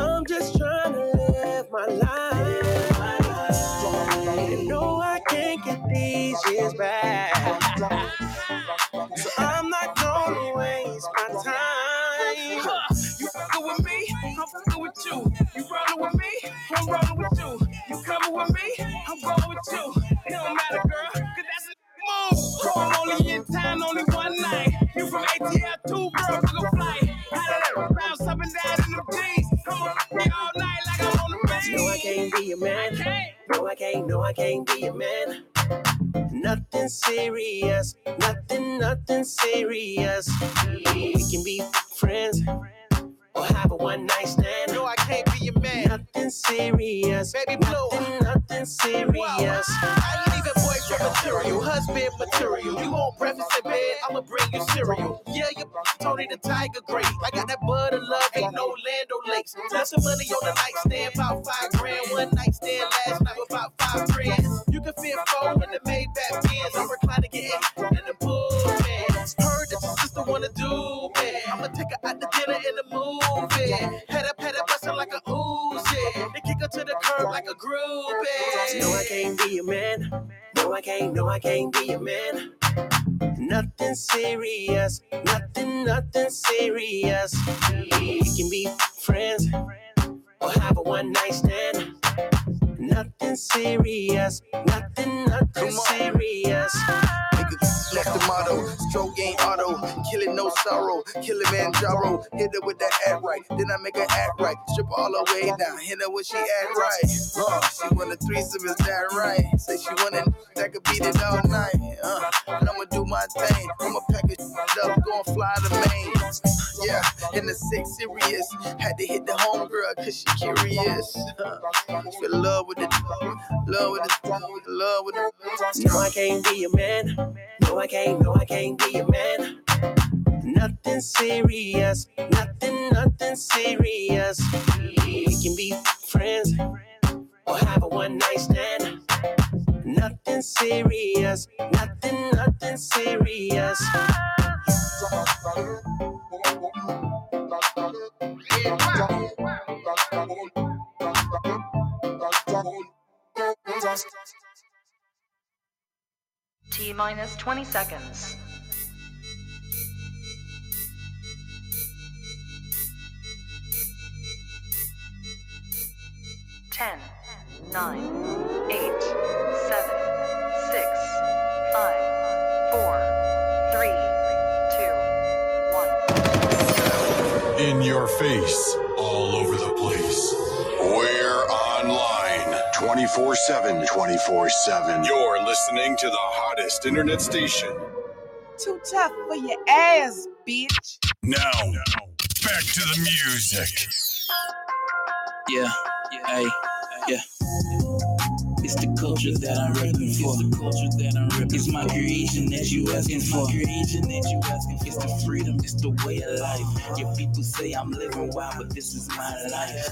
I'm just trying to live my life. You know I can't get these years back, so I'm not gonna waste my time. Huh. You fucking with me, I'm fucking with you. You rollin' with me, I'm rollin' with you. You coming with me, I'm going with you. It don't matter, girl, 'cause that's a move. So I'm only in town, only one night. You from A T L to girl, nigga flight. How did that bounce up and down in them jeans? All night like I'm on the range. No, I can't be a man. I no, I can't. No, I can't be a man. Nothing serious. Nothing, nothing serious. We can be friends or have a one night stand. No, I can't be your man. Nothing serious. Baby blue. Nothing, nothing serious. Wow. I ain't even boyfriend material, husband material. You want breakfast in bed, I'ma bring you cereal. Yeah, you Tony the Tiger great. I got that bud of love, ain't no Lando Lakes. Lots of money on the nightstand, about five grand. One night stand last night with about five friends. You can fit four in the Maybach Benz. I'm reclining get eight in the pool, man. Heard that your sister wanna do, man. I'ma take her out to dinner in the movie. Head up, head up, bustin' like a Uzi. They kick her to the curb like a groupie. No, I can't be a man. No, I can't, no, I can't be a man. Nothing serious, nothing, nothing serious. We can be friends or have a one night stand. Nothing serious, nothing, nothing serious. That's the motto, stroke ain't auto, killing no sorrow, killing Manjaro, hit her with that act right, then I make her act right, strip her all the way down, hit her when she act right, uh, she want a threesome, is that right, say she want it, that could beat it all night, uh, and I'ma do my thing, I'ma pack it up, go and fly to Maine, yeah, and the sex serious, had to hit the homegirl, cause she curious, uh, feel love with it, love with it, love with it, no I can't be a man, no I can't, no I can't be a man. Nothing serious, nothing, nothing serious. We can be friends or have a one night stand. Nothing serious, nothing, nothing serious. T minus twenty seconds. Ten, nine, eight, seven, six, five, four, three, two, one. In your face, all over the place. We're online twenty-four seven. twenty-four seven. You're listening to the hottest internet station. Too tough for your ass, bitch. Now, now back to the music. Yeah. Hey, yeah. It's the culture that I'm repping for. It's the culture that I'm repping for. It's my creation that you asking for. It's the freedom, it's the way of life. Your people say I'm living wild, but this is my life.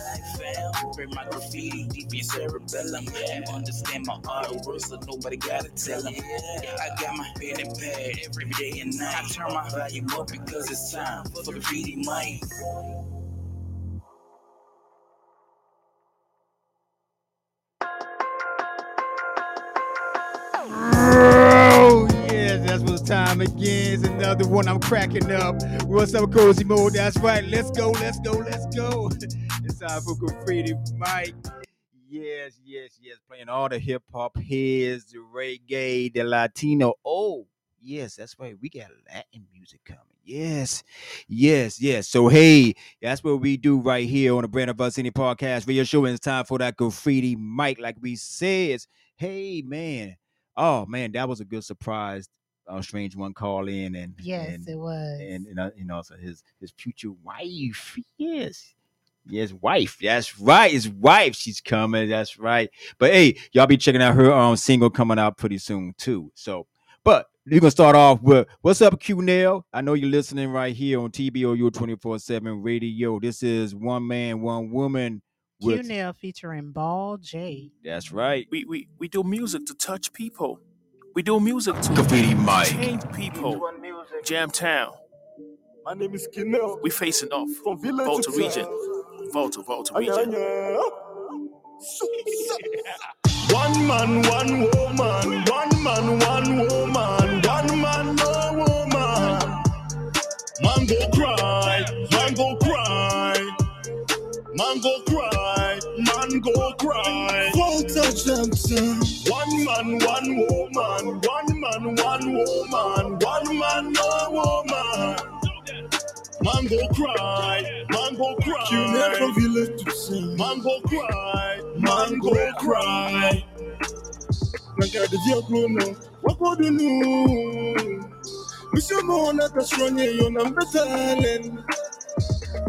Read my graffiti deep in cerebellum. You understand my artwork, so nobody gotta tell them. I got my pen and pad every day and night. I turn my volume up because it's time for Graffiti Mike. Time again, it's another one I'm cracking up. What's up, Cozimo? That's right. Let's go, let's go, let's go. It's time for Graffiti Mike. Yes, yes, yes. Playing all the hip hop heads, the reggae, the Latino. Oh, yes, that's right. We got Latin music coming. Yes, yes, yes. So, hey, that's what we do right here on the Brand of Us, any podcast radio show. And it's time for that Graffiti Mike. Like we says, hey, man. Oh, man, that was a good surprise. Uh, Strange One call in and yes, and, it was, and, and, uh, and also his his future wife, yes, yes, wife, that's right, his wife, she's coming, that's right. But hey, y'all be checking out her um single coming out pretty soon too. So, but we're gonna start off with what's up, Q Nail. I know you're listening right here on T B O U twenty-four seven Radio. This is One Man, One Woman. Q Nail featuring Ball J. That's right. We we we do music to touch people. We do music to Graffiti Mike. Change people. Jam Town. My name is Q Nail. We facing off. From village Volta to region. Volta, Volta region. One man, one woman. One man, one woman. One man, no woman. Man go cry. Man go cry. Man go cry. Man go cry. Volta Jam Town. One man, one woman, one man, one woman, one man, no woman. Man go cry, man go cry. You never village to sing. Man go cry, man go cry. Man got the deal blown now. What could you do? Monsieur Mona, that's running your number ten.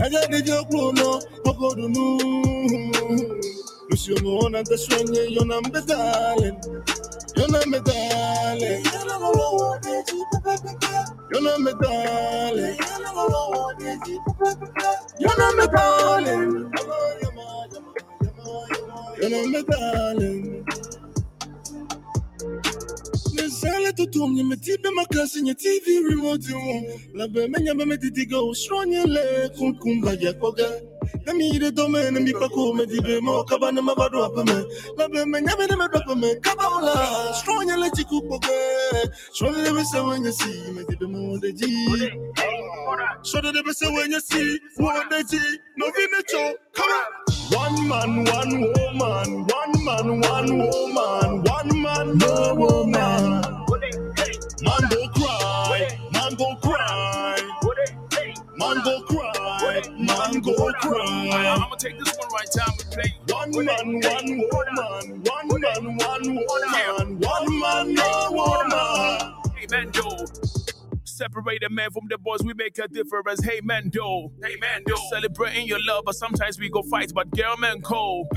I got the deal blown now. What could you do? Monsieur Mona, that's running your number ten. You're not my darling. You're not my darling. You're not my darling. You're not my darling. You're not my darling. Nzale tutum ni metibe makasi ni T V remote you. La bemenya bemeti go shonye le kunkumba yakoga. Nami de domain mi pako metibe mo kabana mabadu apame. La bemenya bemeti dopame kabola shonye le chikupoge. Shonye le bese when you see metibe mo deji. Shonye le bese when you see mo deji. No vinecho kama. One man, one woman, one man, one woman, one man, no woman. Man go cry, man go cry, man go cry, man go cry. I'm gonna take this one right time and play. One man, one woman, one man, one woman, one man, no woman. Hey, Mendo. Separate a man from the boys, we make a difference. Hey, man, do. Hey, man, do. Celebrating your love, but sometimes we go fights. But girl, man, cold.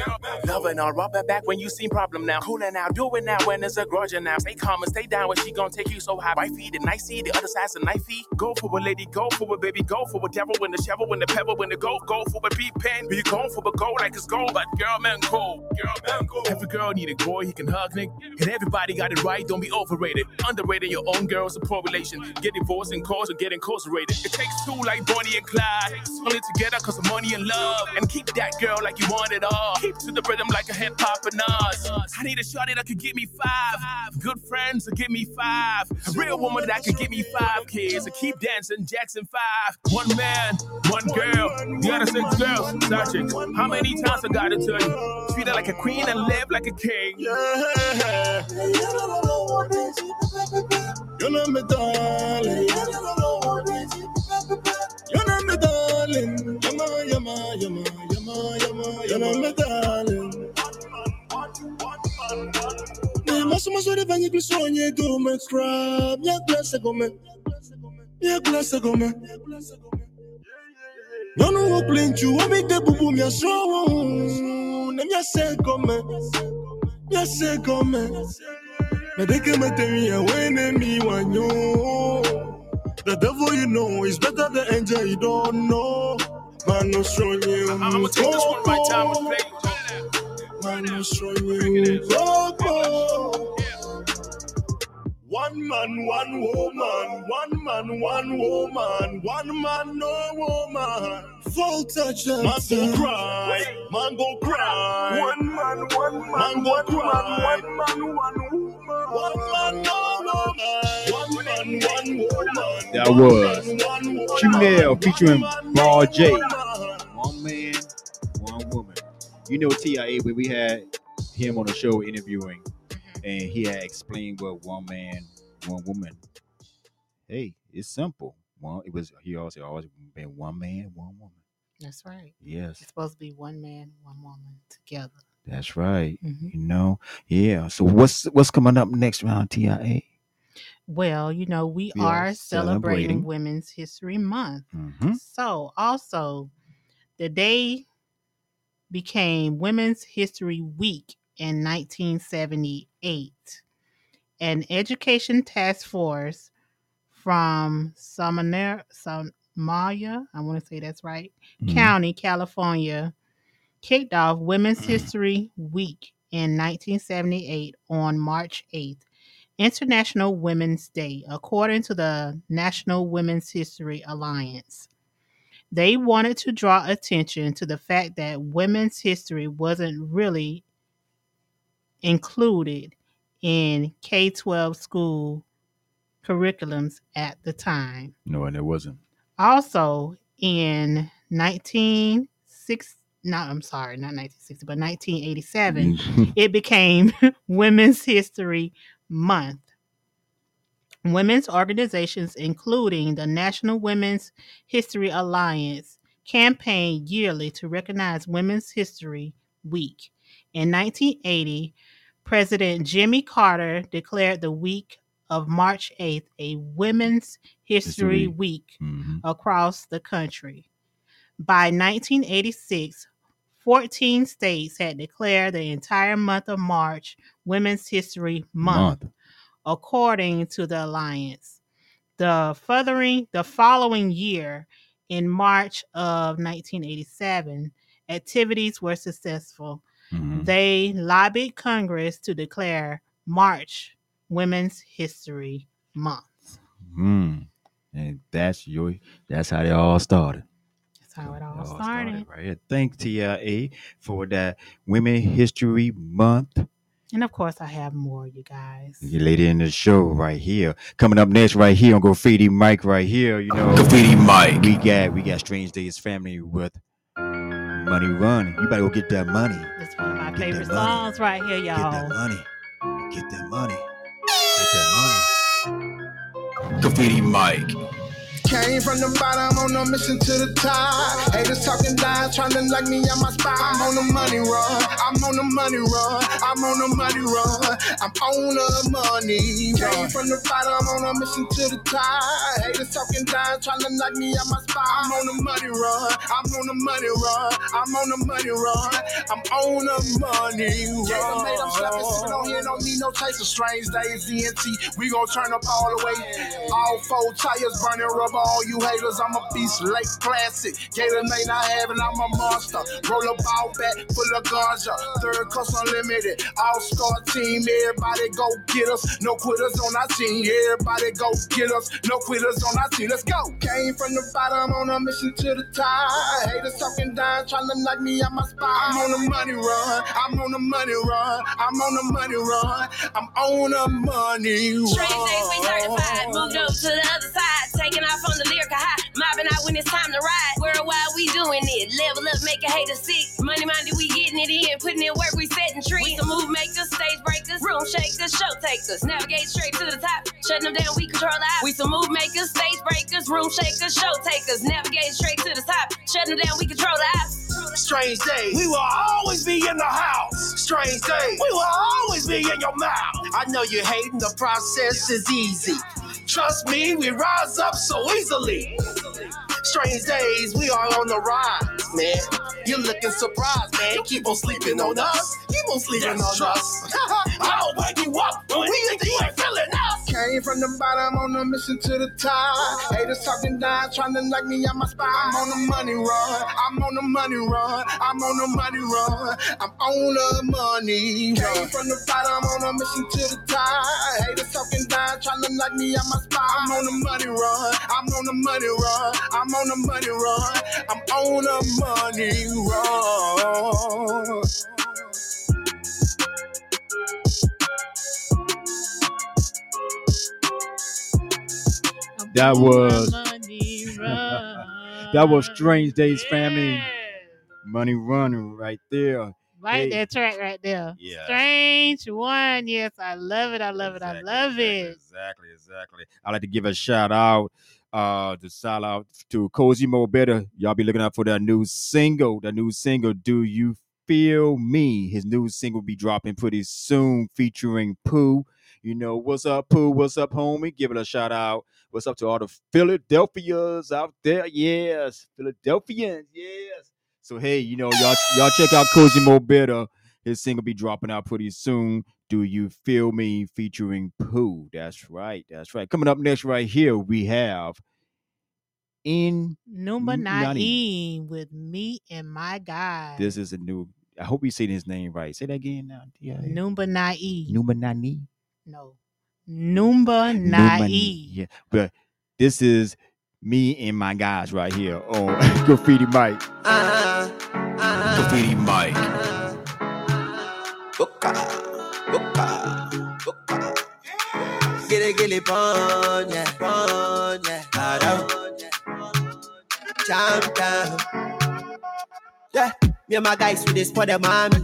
Loving her, rub her back when you seen problem now. Cooling now, do it now when there's a grudge now. Stay calm and stay down when she gon' take you so high. Wifey, the nicey, the other side's a knifey. Go for a lady, go for a baby, go for a devil. When the shovel, when the pebble, when the go, go for a beat pen. Be going for a goal like it's gold, but girl, man, cold. Girl, man, cold. Every girl need a boy he can hug, nigga. And everybody got it right, don't be overrated. Underrated your own girls, a poor relation. Get it. divorce and cause or get incarcerated. It takes two like Bonnie and Clyde. Pull it together cause of money and love. And keep that girl like you want it all. Keep to the rhythm like a hip hop and us. I need a shorty that could give me five. Good friends that give me five. A real woman that could give me five kids. And keep dancing Jackson five. One man, one girl. The other six girls, subject. How many times I gotta tell you? Treat her like a queen and live like a king. Yeah. You know me, darling. You know me, darling. Yama, yama, yama, yama, yama. You know me, darling. Me maso maso de vani glisonye do me crab. Ya glasa gome. Ya glasa gome. No no wo plenty wo mi de bubu mi aso. Na mi ase gome. Mi ase gome. Me they came at me and when me want you. The devil you know is better than angel you don't know. Man, no show you. I'm gonna take this one right time and play. Man, no show you. One man, one woman. One man, one woman. One man, no woman. Full touch and man go cry. Man go cry. One man, one man. Man go cry. One man, one woman. One man, no, no, man. One man, one woman. That was Q Nail featuring Ball J. One man, one woman. You know T I A when we had him on the show interviewing, and he had explained what one man, one woman. Hey, it's simple. One, it was he also always been one man, one woman. That's right. Yes, it's supposed to be one man, one woman together. That's right. Mm-hmm. You know, yeah. So what's what's coming up next round, T I A? Well, you know, we, we are, are celebrating, celebrating Women's History Month. Mm-hmm. So also, the day became Women's History Week in nineteen seventy-eight. An education task force from Somalia, Somalia, I want to say that's right, mm-hmm. County, California, kicked off Women's History Week in nineteen seventy-eight on March eighth, International Women's Day, according to the National Women's History Alliance. They wanted to draw attention to the fact that women's history wasn't really included in K through twelve school curriculums at the time. No, and it wasn't. Also, in nineteen sixty, No, I'm sorry, not nineteen sixty, but nineteen eighty-seven, it became Women's History Month. Women's organizations, including the National Women's History Alliance, campaign yearly to recognize Women's History Week. In nineteen eighty, President Jimmy Carter declared the week of March eighth a Women's History, History. Week mm-hmm. across the country. By nineteen eighty-six, fourteen states had declared the entire month of March Women's History Month, month. According to the Alliance. The, furthering, the following year, in March of nineteen eighty-seven, activities were successful. Mm-hmm. They lobbied Congress to declare March Women's History Month. Mm. And that's your, that's how they all started. That's how it all, it all started. started right here. Thanks, T I A, for that Women's History Month. And of course, I have more, you guys. You later in the show right here. Coming up next right here on Graffiti Mike right here. You know, Graffiti Mike. We got we got Strange Days Family with Money Run. You better go get that money. That's one of my get favorite songs right here, y'all. Get that money. Get that money. Get that money. Graffiti Mike. Came from the bottom on a mission to the top. Haters talking lies, trying to lock me on my spot. I'm on the money run. I'm on the money run. I'm on the money run. I'm on the money run. Came from the bottom on a mission to the top. Haters talking lies, trying to lock me on my spot. I'm on the money run. I'm on the money run. I'm on the money run. I'm on the money run. Yeah, made I'm slapping, sipping on here. Don't need no taste of Strange Days, D N T. We gon' turn up all the way. All four tires burning rubber. all you haters, I'm a beast like classic. Gatorade I have and I'm a monster. Roll a ball back full of ganja. Third cuss unlimited. All-star team, everybody go get us. No quitters on our team, everybody go get us. No quitters on our team, let's go. Came from the bottom on a mission to the top. Haters talking down, trying to knock me out my spot. I'm on the money run, I'm on the money run, I'm on the money run, I'm on the money run. Strange Days, we certified, moved over to the other side, taking off on the lyrical high, mobbing out when it's time to ride. Worldwide, we doing it, level up, make a hater sick. Money minded, we getting it in, putting in work, we setting trees. We the move makers, stage breakers, room shakers, show takers, navigate straight to the top, shutting them down, we control the eye. We some move makers, stage breakers, room shakers, show takers, navigate straight to the top, shutting them down, we control the eye. Strange days, we will always be in the house. Strange days, we will always be in your mouth. I know you're hating, the process is easy. Trust me, we rise up so easily. Strange days, we are on the rise, man. You're looking surprised, man. You keep on sleeping on us. Keep on sleeping yes, on us. I'll wake you up when we think you ain't feeling us. Came from the bottom on a mission to the top. Haters talking down, trying to knock me out my spot. I'm on the money run. I'm on the money run. I'm on the money run. I'm on the money run. Came from the bottom on a mission to the top. Haters talking down, trying to knock me out my spot. I'm on the money run. I'm on the money run. I'm on the money run. I'm on the money run. That was that was Strange Days, yeah. Family. Money running right there. Like hey. That track right there. Yeah. Strange One. Yes, I love it. I love exactly, it. I love exactly, it. Exactly, exactly. I'd like to give a shout out. Uh, to shout out to Cozimo Better. Y'all be looking out for that new single. That new single, Do You Feel Me? His new single be dropping pretty soon, featuring Pooh. You know, what's up, Pooh? What's up, homie? Give it a shout out. What's up to all the Philadelphians out there? Yes, Philadelphians, yes. So, hey, you know, y'all y'all check out Cozimo Better. His single be dropping out pretty soon. Do You Feel Me? Featuring Pooh. That's right. That's right. Coming up next right here, we have in Numba Nine with Me and My God. This is a new, I hope you say his name right. Say that again now. Yeah. Numba Nine. Numba Nine. No. Numba Nine. Yeah. But this is Me and My Guys right here on Graffiti Mike. Uh-huh. Uh-huh. Graffiti Mike. Uh-huh. Okay. Buka, buka. Gilly gilly ponye, ponye, haram. Jump down. Yeah, me and my guys we dey spot them mommy,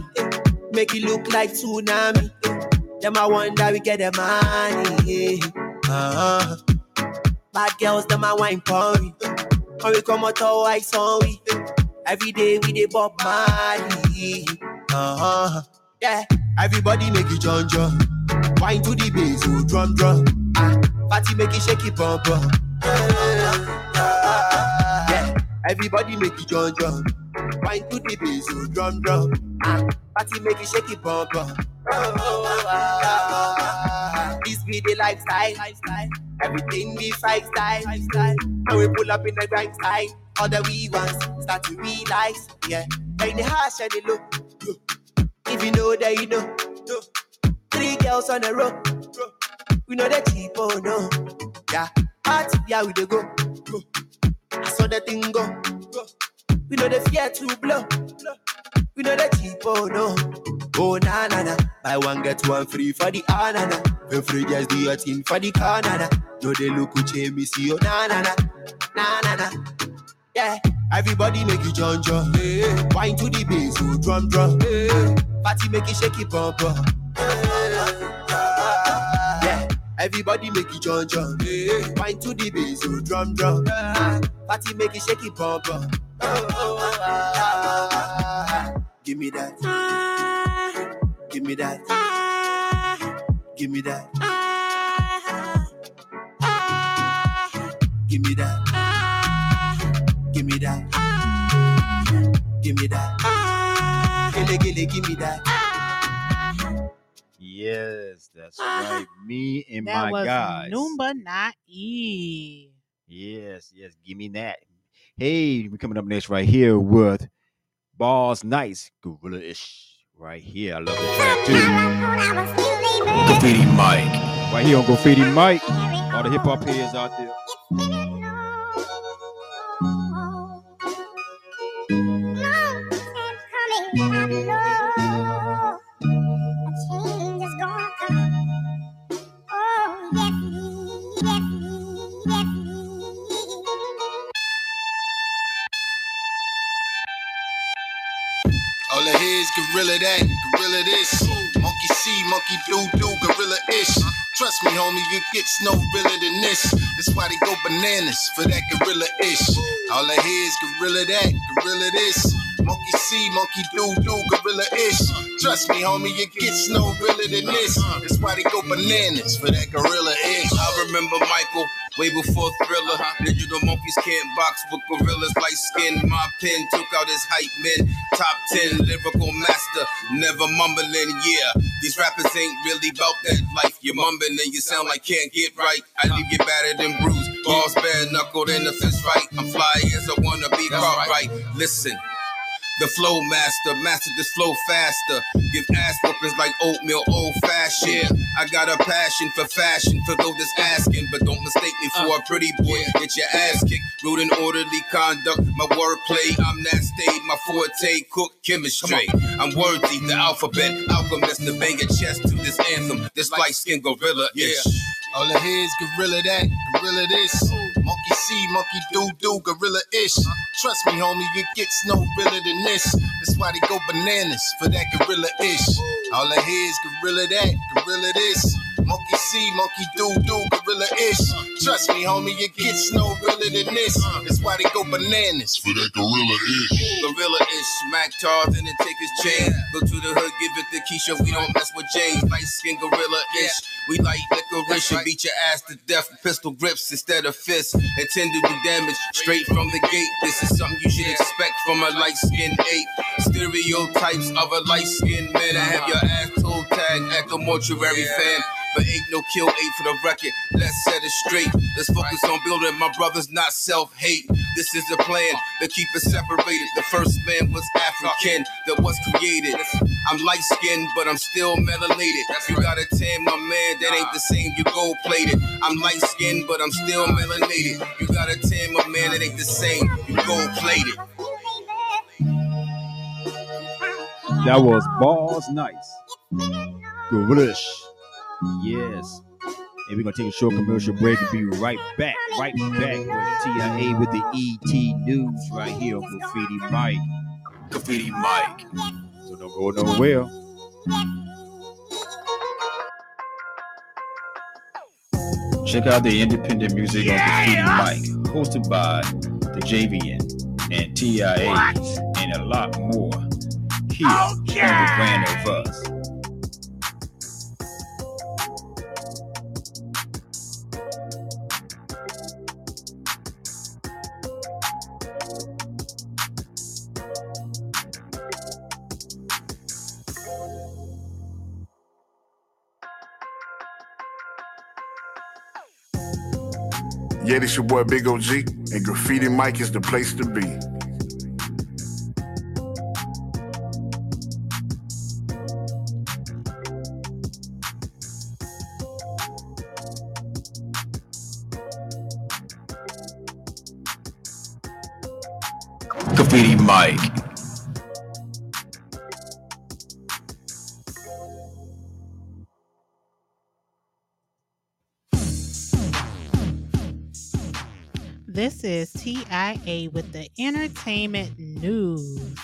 make it look like tsunami. Them I wonder we get the money. Uh huh. Bad girls them I wine for we, when we come out all eyes on we. Every day we dey bop money. Uh huh. Yeah. Everybody make it jump jump, wine to the bass, oh drum drum. Ah, party make it shake it bump bump. Yeah, everybody make it jump jump, wine to the bass, oh drum drum. Ah, party make it shake it bump bump. This be the lifestyle, everything be five style. When we pull up in the grind style, all the wee ones start to realize, yeah, they the harsh and they look. If you know that you know, three girls on the road, we know that cheap, oh no. Yeah, party, yeah, we dey go. I saw that thing go. We know the fear to blow. We know that cheap, oh no. Oh na na na, buy one get one free for the anana. When free just do your thing for the canana. No they look who change me see, oh na na na, na na na. Yeah, everybody make it jump jump. Yeah. Wine to the bass, oh drum drum. Yeah. Party make it shake it bump bump. Yeah, everybody make it jump jump. Yeah. Wine to the bass, oh drum drum. Yeah. Party make it shake it bump bump. Give me that. Give me that. Give me that. Give me that. Give me that. Give me that. Yes, that's right. Me and that my was guys. Numba Nine. Yes, yes, give me that. Hey, we're coming up next right here with Balls Nice, Gorilla-ish. Right here, I love the track too. Graffiti Mike. Right here on Graffiti Mike. All the hip hop heads out there. Gorilla that, gorilla this, monkey see, monkey do, do, gorilla-ish. Trust me, homie, it gets no realer than this. That's why they go bananas for that gorilla-ish. All I hear is gorilla that, gorilla this, monkey see, monkey do, do, gorilla-ish. Trust me, homie, it gets no realer than this. That's why they go bananas for that gorilla-ish. I remember Michael. Way before Thriller, uh-huh. Digital monkeys can't box with gorillas like skin. My pen took out his hype men. Top ten lyrical master, never mumbling, yeah. These rappers ain't really about that life. You're mumbling and you sound like can't get right. I leave you battered and bruised, balls bare knuckled in a fist fight. I'm fly as I wanna be caught right. Listen. The flow master, master this flow faster. Give ass whoopings like oatmeal, old fashioned. Yeah. I got a passion for fashion, for those that's asking. But don't mistake me for uh, a pretty boy. Yeah. Get your ass kicked. Rude and orderly conduct, my wordplay. I'm that stage, my forte, cook chemistry. I'm worthy, the alphabet, alchemist, the bang of chest to this anthem. This light skin gorilla, yeah. All I hear is gorilla that, gorilla this. Monkey see, monkey do, do, gorilla-ish. Trust me, homie, it gets no realer than this. That's why they go bananas for that gorilla-ish. All I hear is gorilla that, gorilla this. Monkey see, monkey do, do, gorilla-ish. Trust me, homie, it gets no realer than this. That's why they go bananas for that gorilla-ish. Gorilla-ish, smack Charles and then take his chain. Go to the hood, give it to Keisha, we don't mess with James. Light-skinned gorilla-ish, we like licorice. And beat your ass to death with pistol grips instead of fists. Intend to do damage straight from the gate. This is something you should expect from a light-skinned ape. Stereotypes of a light-skinned man. I have your ass toe tagged at the mortuary fan. But ain't no kill eight for the record. Let's set it straight. Let's focus on building my brothers, not self-hate. This is the plan to keep it separated. The first man was African that was created. I'm light-skinned, but I'm still melanated. You gotta tan, my man, that ain't the same. You gold-plated. I'm light-skinned, but I'm still melanated. You gotta tan, my man, that ain't the same. You gold-plated. That was Balls Nice. Gorilla-ish. Yes. And we're going to take a short commercial break and be right back. Right back with T I A with the E T News right here on Graffiti Mike. Graffiti Mike. So don't go nowhere. Check out the independent music yeah, on Graffiti Mike, hosted by the Djayvoyn and T I A What? And a lot more here okay. on The Brand Of Us. Yeah, this your boy Big O G, and Graffiti Mike is the place to be. Graffiti Mike. This is T I A with the entertainment news.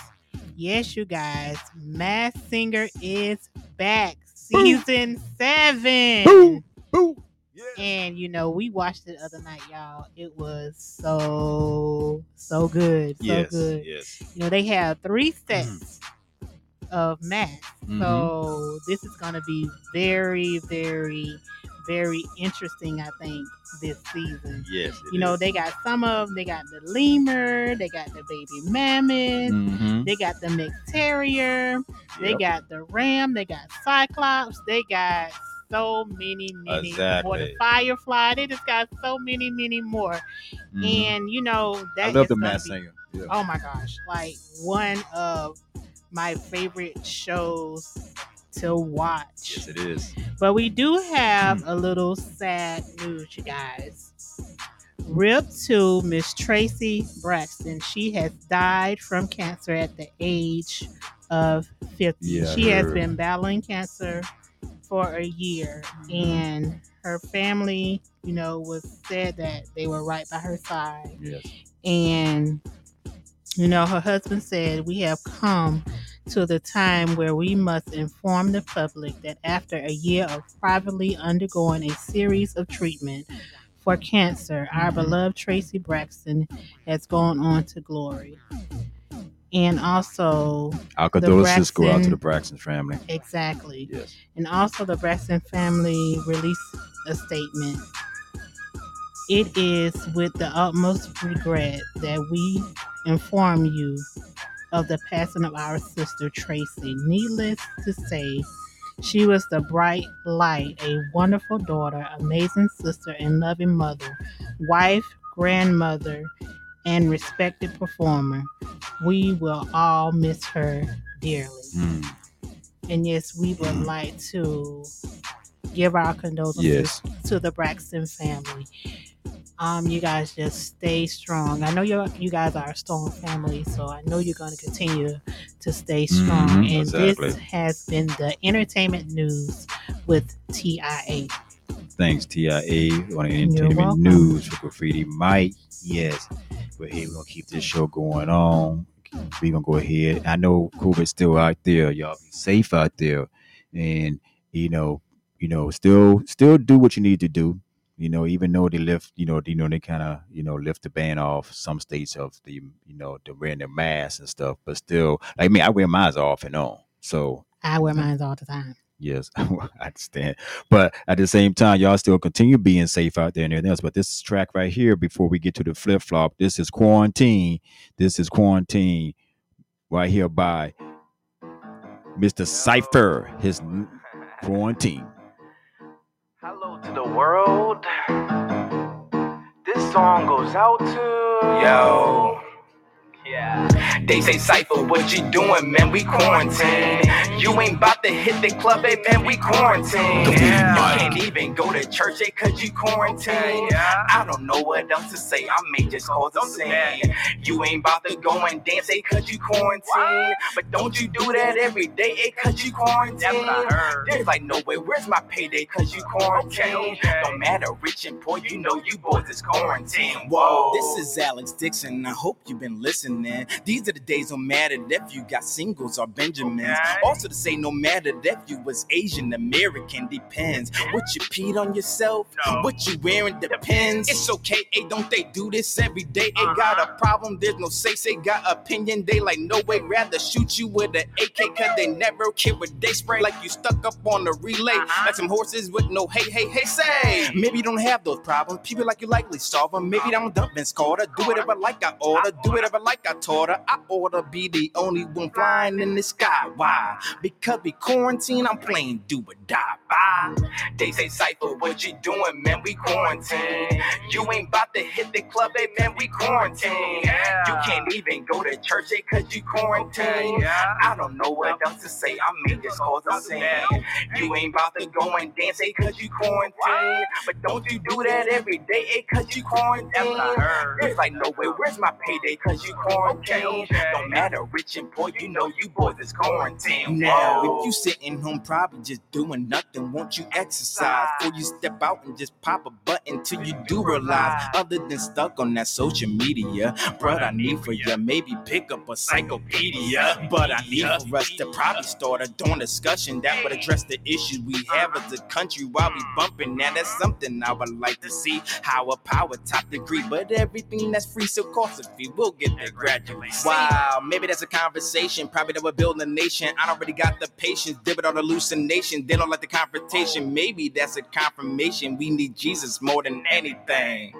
Yes, you guys, Masked Singer is back, season seven. Boo, boo. Yeah. And you know, we watched it the other night, y'all. It was so, so good, so yes, good. Yes. You know, they have three sets mm-hmm. of masks, mm-hmm. so this is gonna be very, very. very interesting, I think, this season. Yes, you know, is. They got some of them. They got the lemur, they got the baby mammoth, mm-hmm. they got the mixed terrier, yep. they got the ram, they got cyclops, they got so many, many exactly. more. The Firefly, they just got so many, many more. Mm-hmm. And you know that I love the Masked Singer. Yeah. Oh my gosh, like one of my favorite shows to watch. Yes, it is. But we do have mm. a little sad news, you guys. R I P to Miss Tracy Braxton. She has died from cancer at the age of fifty. Yeah, she her. has been battling cancer for a year, and her family, you know, was said that they were right by her side. Yes. And you know, her husband said, "We have come to the time where we must inform the public that after a year of privately undergoing a series of treatment for cancer, our beloved Tracy Braxton has gone on to glory." And also, our condolences go out to the Braxton family. Exactly. Yes. And also, the Braxton family released a statement. "It is with the utmost regret that we inform you of the passing of our sister Tracy. Needless to say, she was the bright light, a wonderful daughter, amazing sister, and loving mother, wife, grandmother, and respected performer. We will all miss her dearly." Mm. And yes, we would mm. like to give our condolences yes. to the Braxton family. Um, you guys just stay strong. I know you you guys are a strong family, so I know you're going to continue to stay strong. Mm-hmm, and exactly. this has been the entertainment news with T I A. Thanks, T I A on the entertainment news for Graffiti Mike. Yes, but hey, we're going to keep this show going on. We're going to go ahead. I know COVID's still out there. Y'all be safe out there. And, you know, you know, still still do what you need to do. You know, even though they lift, you know, you know, they kind of, you know, lift the ban off some states of the, you know, they're wearing their masks and stuff. But still, like me, I wear mine off and on. So I wear mine all the time. Yes, I understand. But at the same time, y'all still continue being safe out there and everything else. But this track right here, before we get to the flip flop, this is Quarantine. This is Quarantine right here by Mister Cypher, his Quarantine. Hello to the world. This song goes out to yo. Yeah. They say, "Cypher, what you doing, man? We quarantine. You ain't about to hit the club, eh, man? We quarantine. Yeah. You can't even go to church, eh, cause you quarantine." Yeah. I don't know what else to say. I may just call the scene. You ain't about to go and dance, eh, cause you quarantine. What? But don't you do that every day, eh, cause you quarantine. That's what I heard. There's like no way. Where's my payday, cause you quarantine? Okay, okay. No matter rich and poor, you know you boys is quarantine. Whoa. This is Alex Dixon. I hope you've been listening. Then. These are the days no matter if you got singles or Benjamins. Okay. Also to say no matter if you was Asian American depends. What you peed on yourself, no. What you wearing depends. It's okay, hey, don't they do this every day? They uh-huh. got a problem, there's no say, they got opinion. They like no way, rather shoot you with an A K cause they never care what they spray. Like you stuck up on the relay, uh-huh. like some horses with no hey, hey, hey, say. Maybe you don't have those problems, people like you likely solve them. Maybe I'm dumping scorter, do whatever like I order, do whatever like I taught her, I ought to be the only one flying in the sky. Why? Because we quarantine, I'm playing do or die. Bye. They say, "Cypher, what you doing, man? We quarantine. You ain't about to hit the club, eh, man? We quarantine. Yeah. You can't even go to church, eh, cause you quarantine." Yeah. I don't know what else to say. I may just call the scene. You ain't about to go and dance, eh, cause you quarantine. What? But don't you do that every day, eh, cause you quarantine. That's what I heard. It's like, no way, where's my payday, cause you quarantine. Quarantine. Okay, okay. No matter rich and poor, you know you boys is quarantine. Now, if you sitting home probably just doing nothing, won't you exercise? Before you step out and just pop a button till you do realize, other than stuck on that social media, bruh, I need for ya, maybe pick up a encyclopedia. But I need for us to probably start a dawn discussion that would address the issues we have as a country while we bumping. Now, that's something I would like to see, how a power top degree, but everything that's free, so cost a fee, we'll get there. Graduates. Wow, maybe that's a conversation. Probably that would build a nation. I don't really got the patience. Dip it on hallucination. They don't like the confrontation. Maybe that's a confirmation. We need Jesus more than anything.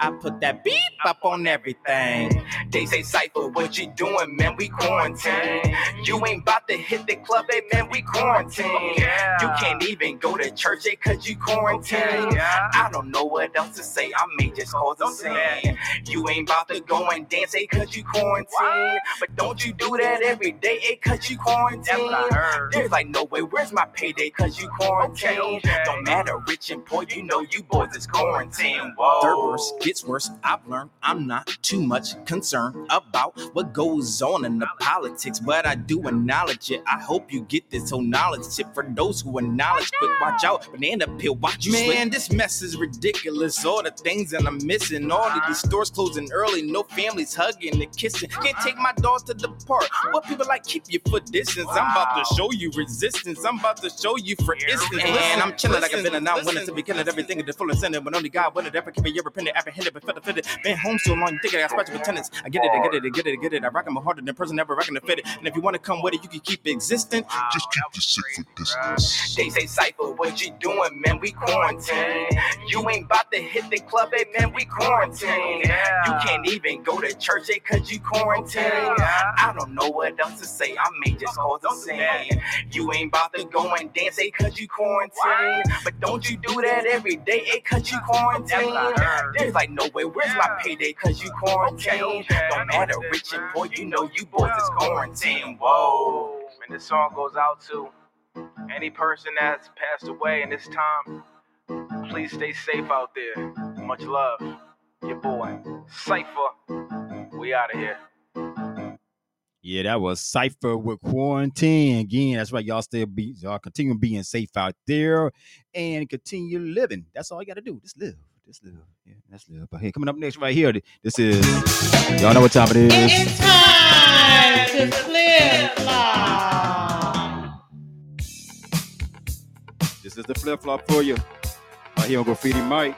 I put that beep up on everything. They say, Cypher, what you doing, man? We quarantine. You ain't about to hit the club, eh, man? We quarantine. Yeah. You can't even go to church, eh, cause you quarantine. Yeah. I don't know what else to say. I may just cause a scene. You ain't about to go and dance, eh, cause you quarantine. What? But don't you do that every day, eh, cause you quarantine. There's like no way, where's my payday, cause you quarantine. Okay, okay. Don't matter, rich and poor, you know you boys is quarantine. Whoa. Third verse gets worse, I've learned I'm not too much concerned about what goes on in the politics, but I do acknowledge it. I hope you get this whole knowledge tip for those who acknowledge. But oh, no. Watch out, banana peel, watch you man, slip. Man, this mess is ridiculous, all the things that I'm missing, all uh-huh. of these stores closing early, no families hugging and kissing. Can't take my dogs to the park, what people like, keep your foot distance. Wow. I'm about to show you resistance, I'm about to show you for Here instance. And listen, I'm chilling like I've been a non-winner to be killing everything in the full center, but only God wanted ever keep it, you repented, apprehended, but felt offended. Been home so long, you think I got special attendance. I get it, I get it, I get it, I get it. I rock them harder than the person ever rocking to fit it. And if you want to come with it, you can keep it existing. Wow, just keep the shit from distance. They say, Cypher, what you doing, man? We quarantine. You ain't about to hit the club, eh, man? We quarantine. Yeah. You can't even go to church, eh, cause you quarantine. Yeah. I don't know what else to say. I may just call the scene. You ain't about to go and dance, eh, cause you quarantine. Wow. But don't you do that every day, eh, cause you quarantine. There's like no way, where's yeah. my payday, cause you quarantine. Okay, okay. Don't matter, rich and poor, you know you boys is quarantine. Whoa. And this song goes out to any person that's passed away in this time. Please stay safe out there. Much love, your boy Cypher. We out of here. Yeah, that was Cypher with Quarantine. Again, that's right. Y'all still be, y'all continue being safe out there and continue living. That's all you got to do. Just live. Just live. Yeah, that's live. But hey, coming up next right here, this is, y'all know what time it is. It's time to flip-flop. This is the flip-flop for you. Right here on Graffiti Mike.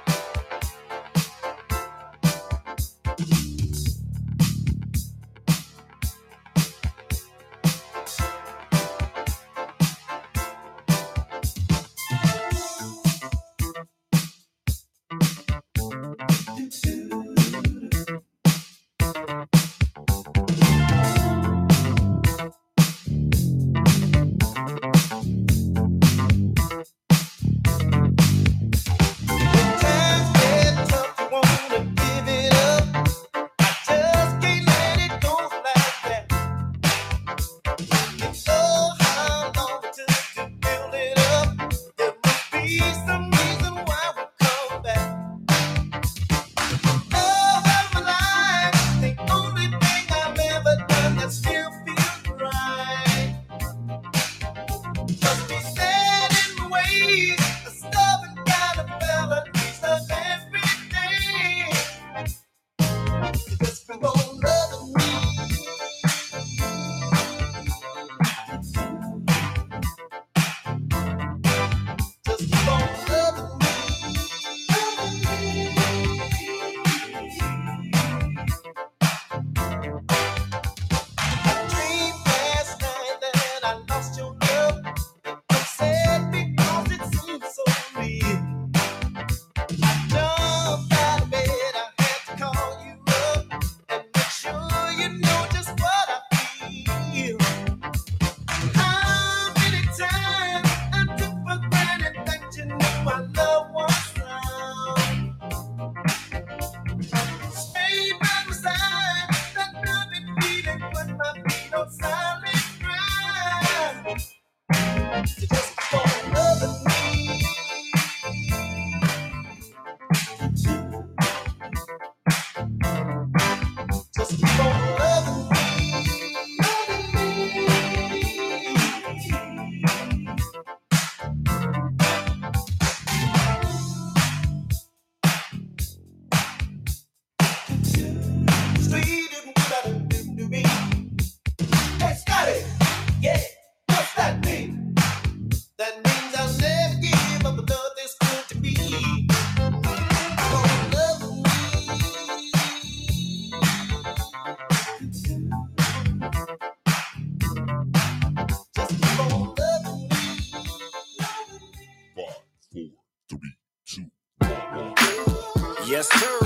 Yes, sir.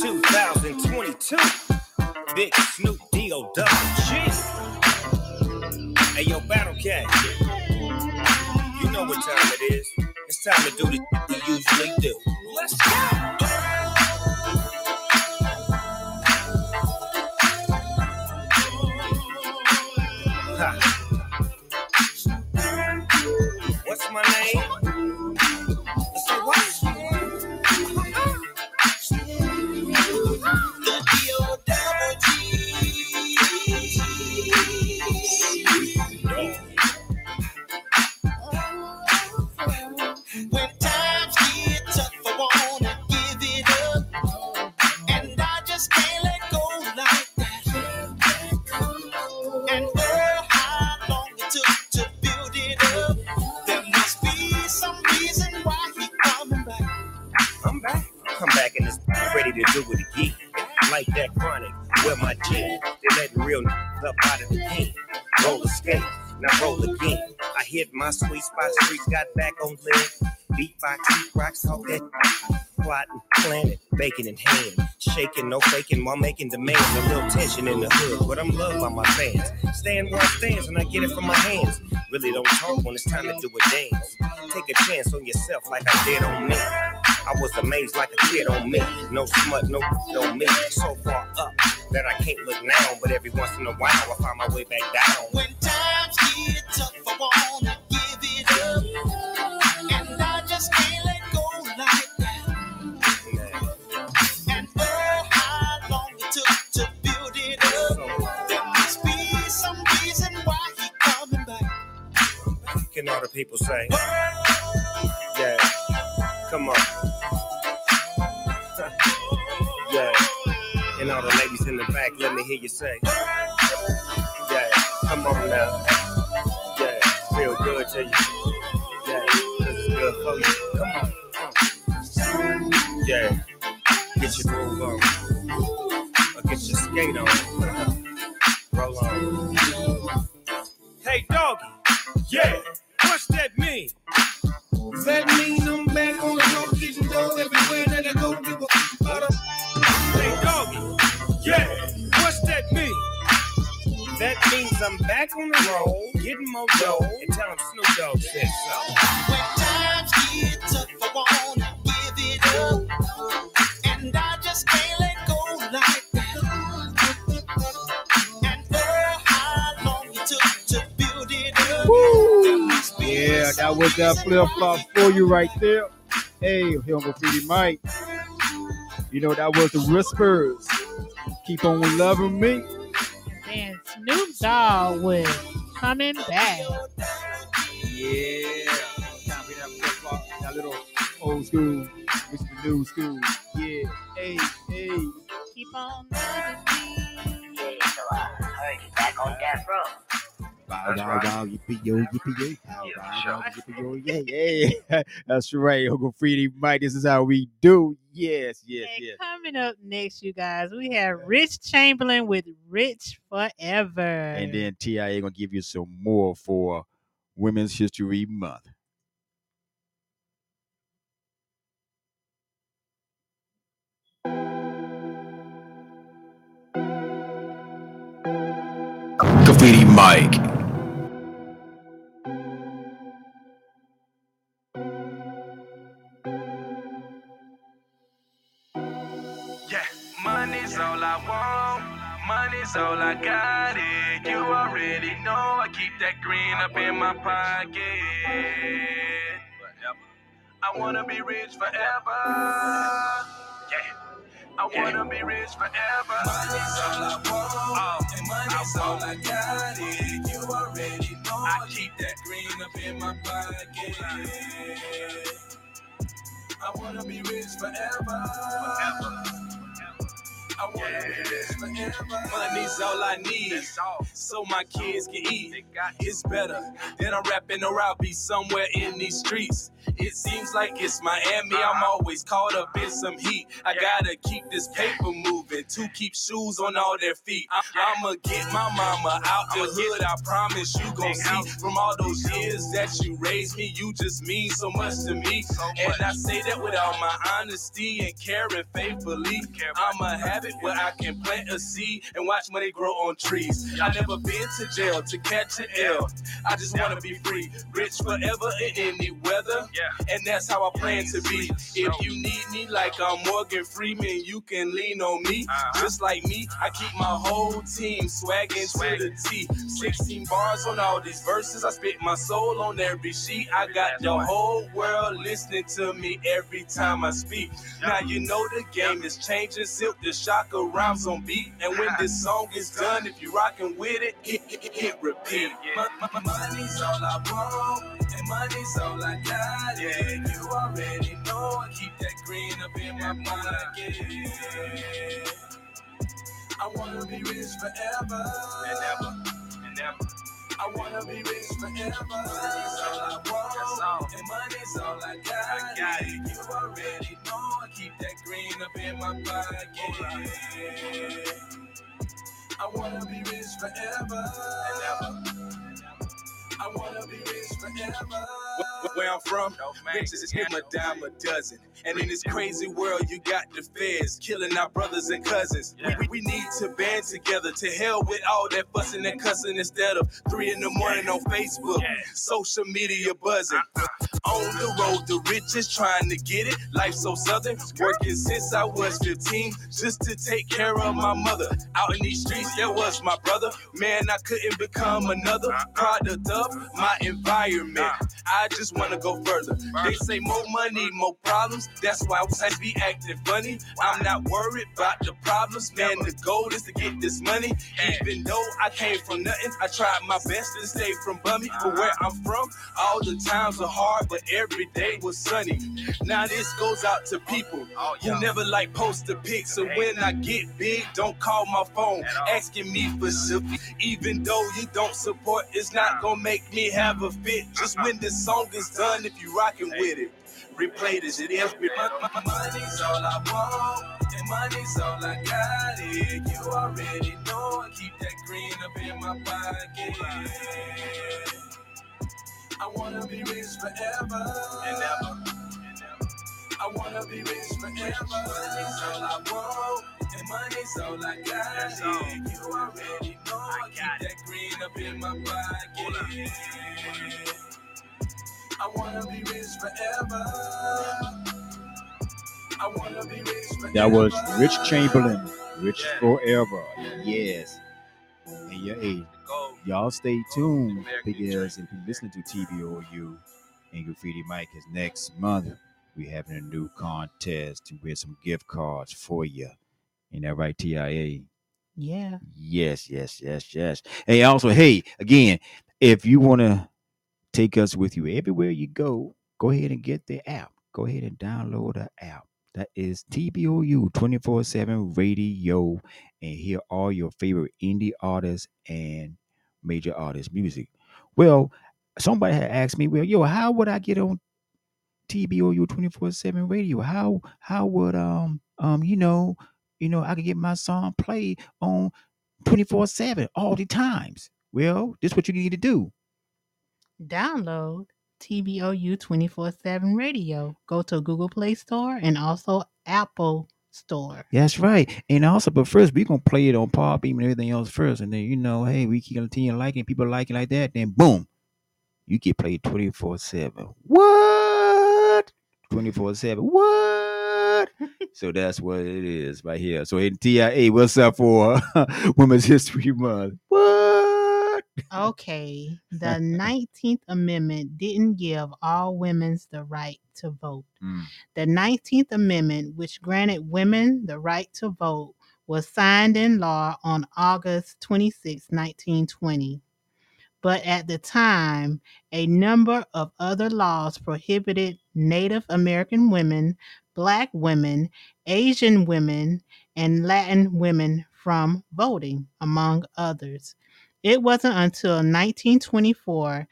twenty twenty-two. Big Snoop D O double G. Hey, yo, Battle Cat. You know what time it is. It's time to do the we usually do. Let's go. What's my name? It's a what? The D O double G. When times get tough, I wanna give it up, and I just can't let go like that. And girl, how long it took to build it up. There must be some reason why he coming back. I'm back. Come back and it's ready to do it again. Like that chronic, wear my jeans. They let real n- up out of the game. Roll a skate, now roll again. I hit my sweet spot, streets got back on lid. Beatbox, beat rocks, talk that plotting, planning, baking in hand. Shaking, no faking, while making demands. A little tension in the hood, but I'm loved by my fans. Stand where I stand and I get it from my hands. Really don't talk when it's time to do a dance. Take a chance on yourself like I did on me. I was amazed like a kid on me. No smut, no no me. So far up that I can't look now, but every once in a while I find my way back down. When times get tough, I wanna give it up, and I just can't let go like that. And oh, how long it took to build it up. There must be some reason why he coming back. Can all the people say? Yeah, come on. And all the ladies in the back, let me hear you say, yeah, come on now, yeah, feel good to you, yeah, cause it's good for you, come on, come on. Yeah, get your groove on, or get your skate on, roll on. Hey doggy, yeah, what's that mean? Does that mean I'm back on the road, getting dough everywhere that I go, give a fuck about them? Hey doggy, yeah, what's that mean? That means I'm back on the road, getting more dough, and tell him Snoop Dogg said so. When times get tough, I wanna give it up, and I just can't let go like that. And girl, how long it took to build it up. Woo. Yeah, that was that flip flop for you right there. Hey, here on Graffiti Mike. You know, that was the Whispers. Keep on loving me. And Snoop Dogg was coming back. Yeah. That little old school. This is the new school. Yeah. Hey, hey. Keep on loving me. Yeah, so I heard you back on that road. Bow, bow, bow, yippee, yo, yippee, yo. Bow, bow, yippee, yo, yeah, yeah. That's right. Uncle Freddie Mike, this is how we do. Yes, yes, and yes. Coming up next, you guys, we have Rich Chamberlain with Rich Forever. And then T I A going to give you some more for Women's History Month. Graffiti Mike. Money's all I want, money's all I got it. You already know I keep that green up in my pocket. I wanna be rich forever. Yeah, I wanna be rich forever. Money's all I want, and money's all I got it. You already know I keep that green up in my pocket. I wanna be rich forever. Forever. I want to be rich forever. Money's all I need, so my kids can eat. It's better that I'm rapping or I'll be somewhere in these streets. It seems like it's Miami, I'm always caught up in some heat. I gotta keep this paper moving to keep shoes on all their feet. I- I'ma get my mama out the hood, I promise you gon' see. From all those years that you raised me, you just mean so much to me. And I say that with all my honesty and caring faithfully. I'ma have it where I can plant a seed and watch money grow on trees. I never been to jail to catch an L, I just wanna be free, rich forever in any weather. And that's how I plan to be. If you need me like I'm Morgan Freeman, you can lean on me. Just like me, I keep my whole team swagging to the T. sixteen bars on all these verses, I spit my soul on every sheet. I got the whole world listening to me every time I speak. Now you know the game is changing, Silk the Shocker rhymes on beat. And when this song is done, if you rockin' with it, hit, hit, hit repeat. Money's all I want, and money's all I got. Yeah, you already know I keep that green up in my mind. Yeah. I wanna be rich forever and ever and ever. I wanna be rich forever. Money's all I want, and money's all I got. I got it. You already know I keep that green up in my pocket. Yeah. I wanna be rich forever and ever. I wanna be rich forever. Where I'm from, riches is him a dime a dozen. And in this crazy world, you got the feds killing our brothers and cousins. Yeah. We, we need to band together. To hell with all that fussing and cussing instead of three in the morning on Facebook. Yeah. Social media buzzing. Uh-uh. On the road, the riches trying to get it. Life so southern. Working since I was fifteen just to take care of my mother. Out in these streets, there was my brother. Man, I couldn't become another product of my environment. I just wanna go further. They say more money, more problems. That's why I be acting funny. I'm not worried about the problems, man. The goal is to get this money. Even though I came from nothing, I tried my best to stay from bummy. But where I'm from, all the times are hard, but every day was sunny. Now this goes out to people who never like poster pics. So when I get big, don't call my phone asking me for shit. Even though you don't support, it's not gonna make me have a fit. Just when this song is done, if you rockin' with it, replay this. It is money's all I want, and money's all I got. It you already know I keep that green up in my pocket. I wanna be rich forever and ever. I wanna be rich forever. Money's all I want, and money's all I got. It you already know I keep that green up in my pocket. I wanna be rich forever. I wanna be rich forever. That was Rich Chamberlain. Rich yeah. Forever. Yes. And yeah, hey, y'all stay tuned because if you're listening to T B O U and Graffiti Mike, is next month we're having a new contest to win some gift cards for you. Ain't that right, T I A? Yeah. Yes, yes, yes, yes. Hey, also, hey, again, if you want to take us with you everywhere you go, go ahead and get the app. Go ahead and download the app. That is T B O U twenty-four seven radio, and hear all your favorite indie artists and major artists' music. Well, somebody had asked me, well, yo, how would I get on T B O U twenty-four seven radio? How how would um um you know, you know, I could get my song played on twenty-four seven all the times? Well, this is what you need to do. Download T B O U twenty-four seven radio. Go to Google Play Store and also Apple Store. That's right. And also, but first, we're going to play it on Pop Beam and everything else first. And then, you know, hey, we keep continuing liking, people liking like that. Then, boom, you get played twenty-four seven. What? twenty-four seven. What? So that's what it is right here. So, in T I A, what's up for Women's History Month? What? Okay, the nineteenth Amendment didn't give all women the right to vote. Mm. The nineteenth Amendment, which granted women the right to vote, was signed in law on August twenty-sixth, nineteen twenty. but at the time, a number of other laws prohibited Native American women, Black women, Asian women, and Latin women from voting, among others. It wasn't until nineteen twenty-four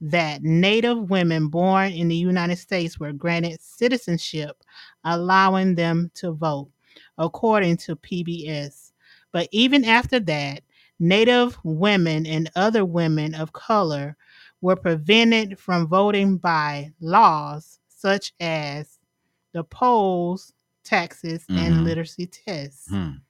that Native women born in the United States were granted citizenship, allowing them to vote, according to P B S. But even after that, Native women and other women of color were prevented from voting by laws such as the polls, taxes, mm-hmm. and literacy tests. Mm.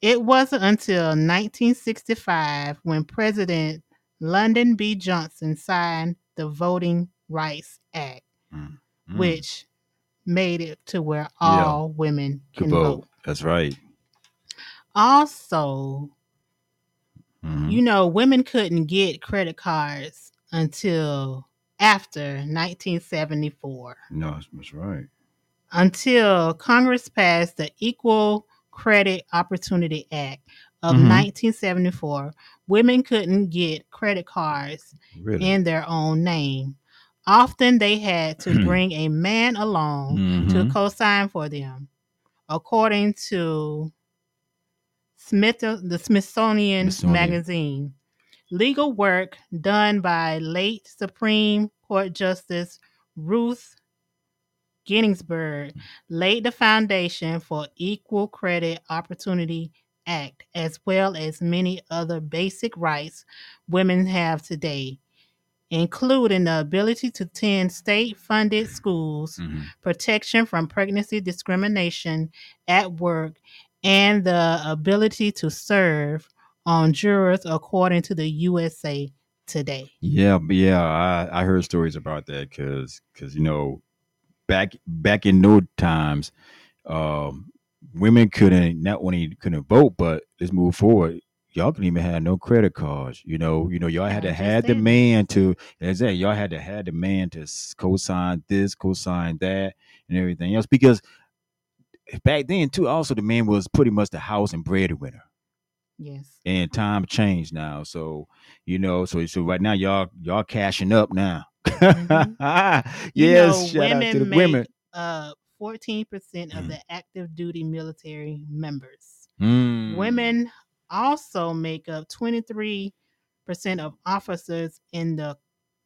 It wasn't until nineteen sixty-five when President Lyndon B. Johnson signed the Voting Rights Act, mm-hmm. which made it to where all yeah. women can vote. vote. That's right. Also, mm-hmm. you know, women couldn't get credit cards until after nineteen seventy-four. No, that's right. Until Congress passed the Equal Credit Opportunity Act of mm-hmm. nineteen seventy-four, women couldn't get credit cards really? in their own name. Often they had to bring a man along mm-hmm. to co-sign for them, according to Smith, the Smithsonian, Smithsonian Magazine. Legal work done by late Supreme Court Justice Ruth Ginsburg laid the foundation for Equal Credit Opportunity Act, as well as many other basic rights women have today, including the ability to attend state-funded schools, mm-hmm. protection from pregnancy discrimination at work, and the ability to serve on jurors, according to the U S A Today. Yeah, yeah, I, I heard stories about that because, because you know, back back in those times, um, women couldn't not only couldn't vote, but let's move forward. Y'all couldn't even have no credit cards. You know, you know, y'all had to have the man to exactly. Y'all had to have the man to co-sign this, co-sign that, and everything else. Because back then, too, also the man was pretty much the house and breadwinner. Yes. And time changed now, so you know, so so right now, y'all y'all cashing up now. Mm-hmm. Yes, you know, shout women out to the make, women. Uh, fourteen percent mm. of the active duty military members. Mm. Women also make up twenty-three percent of officers in the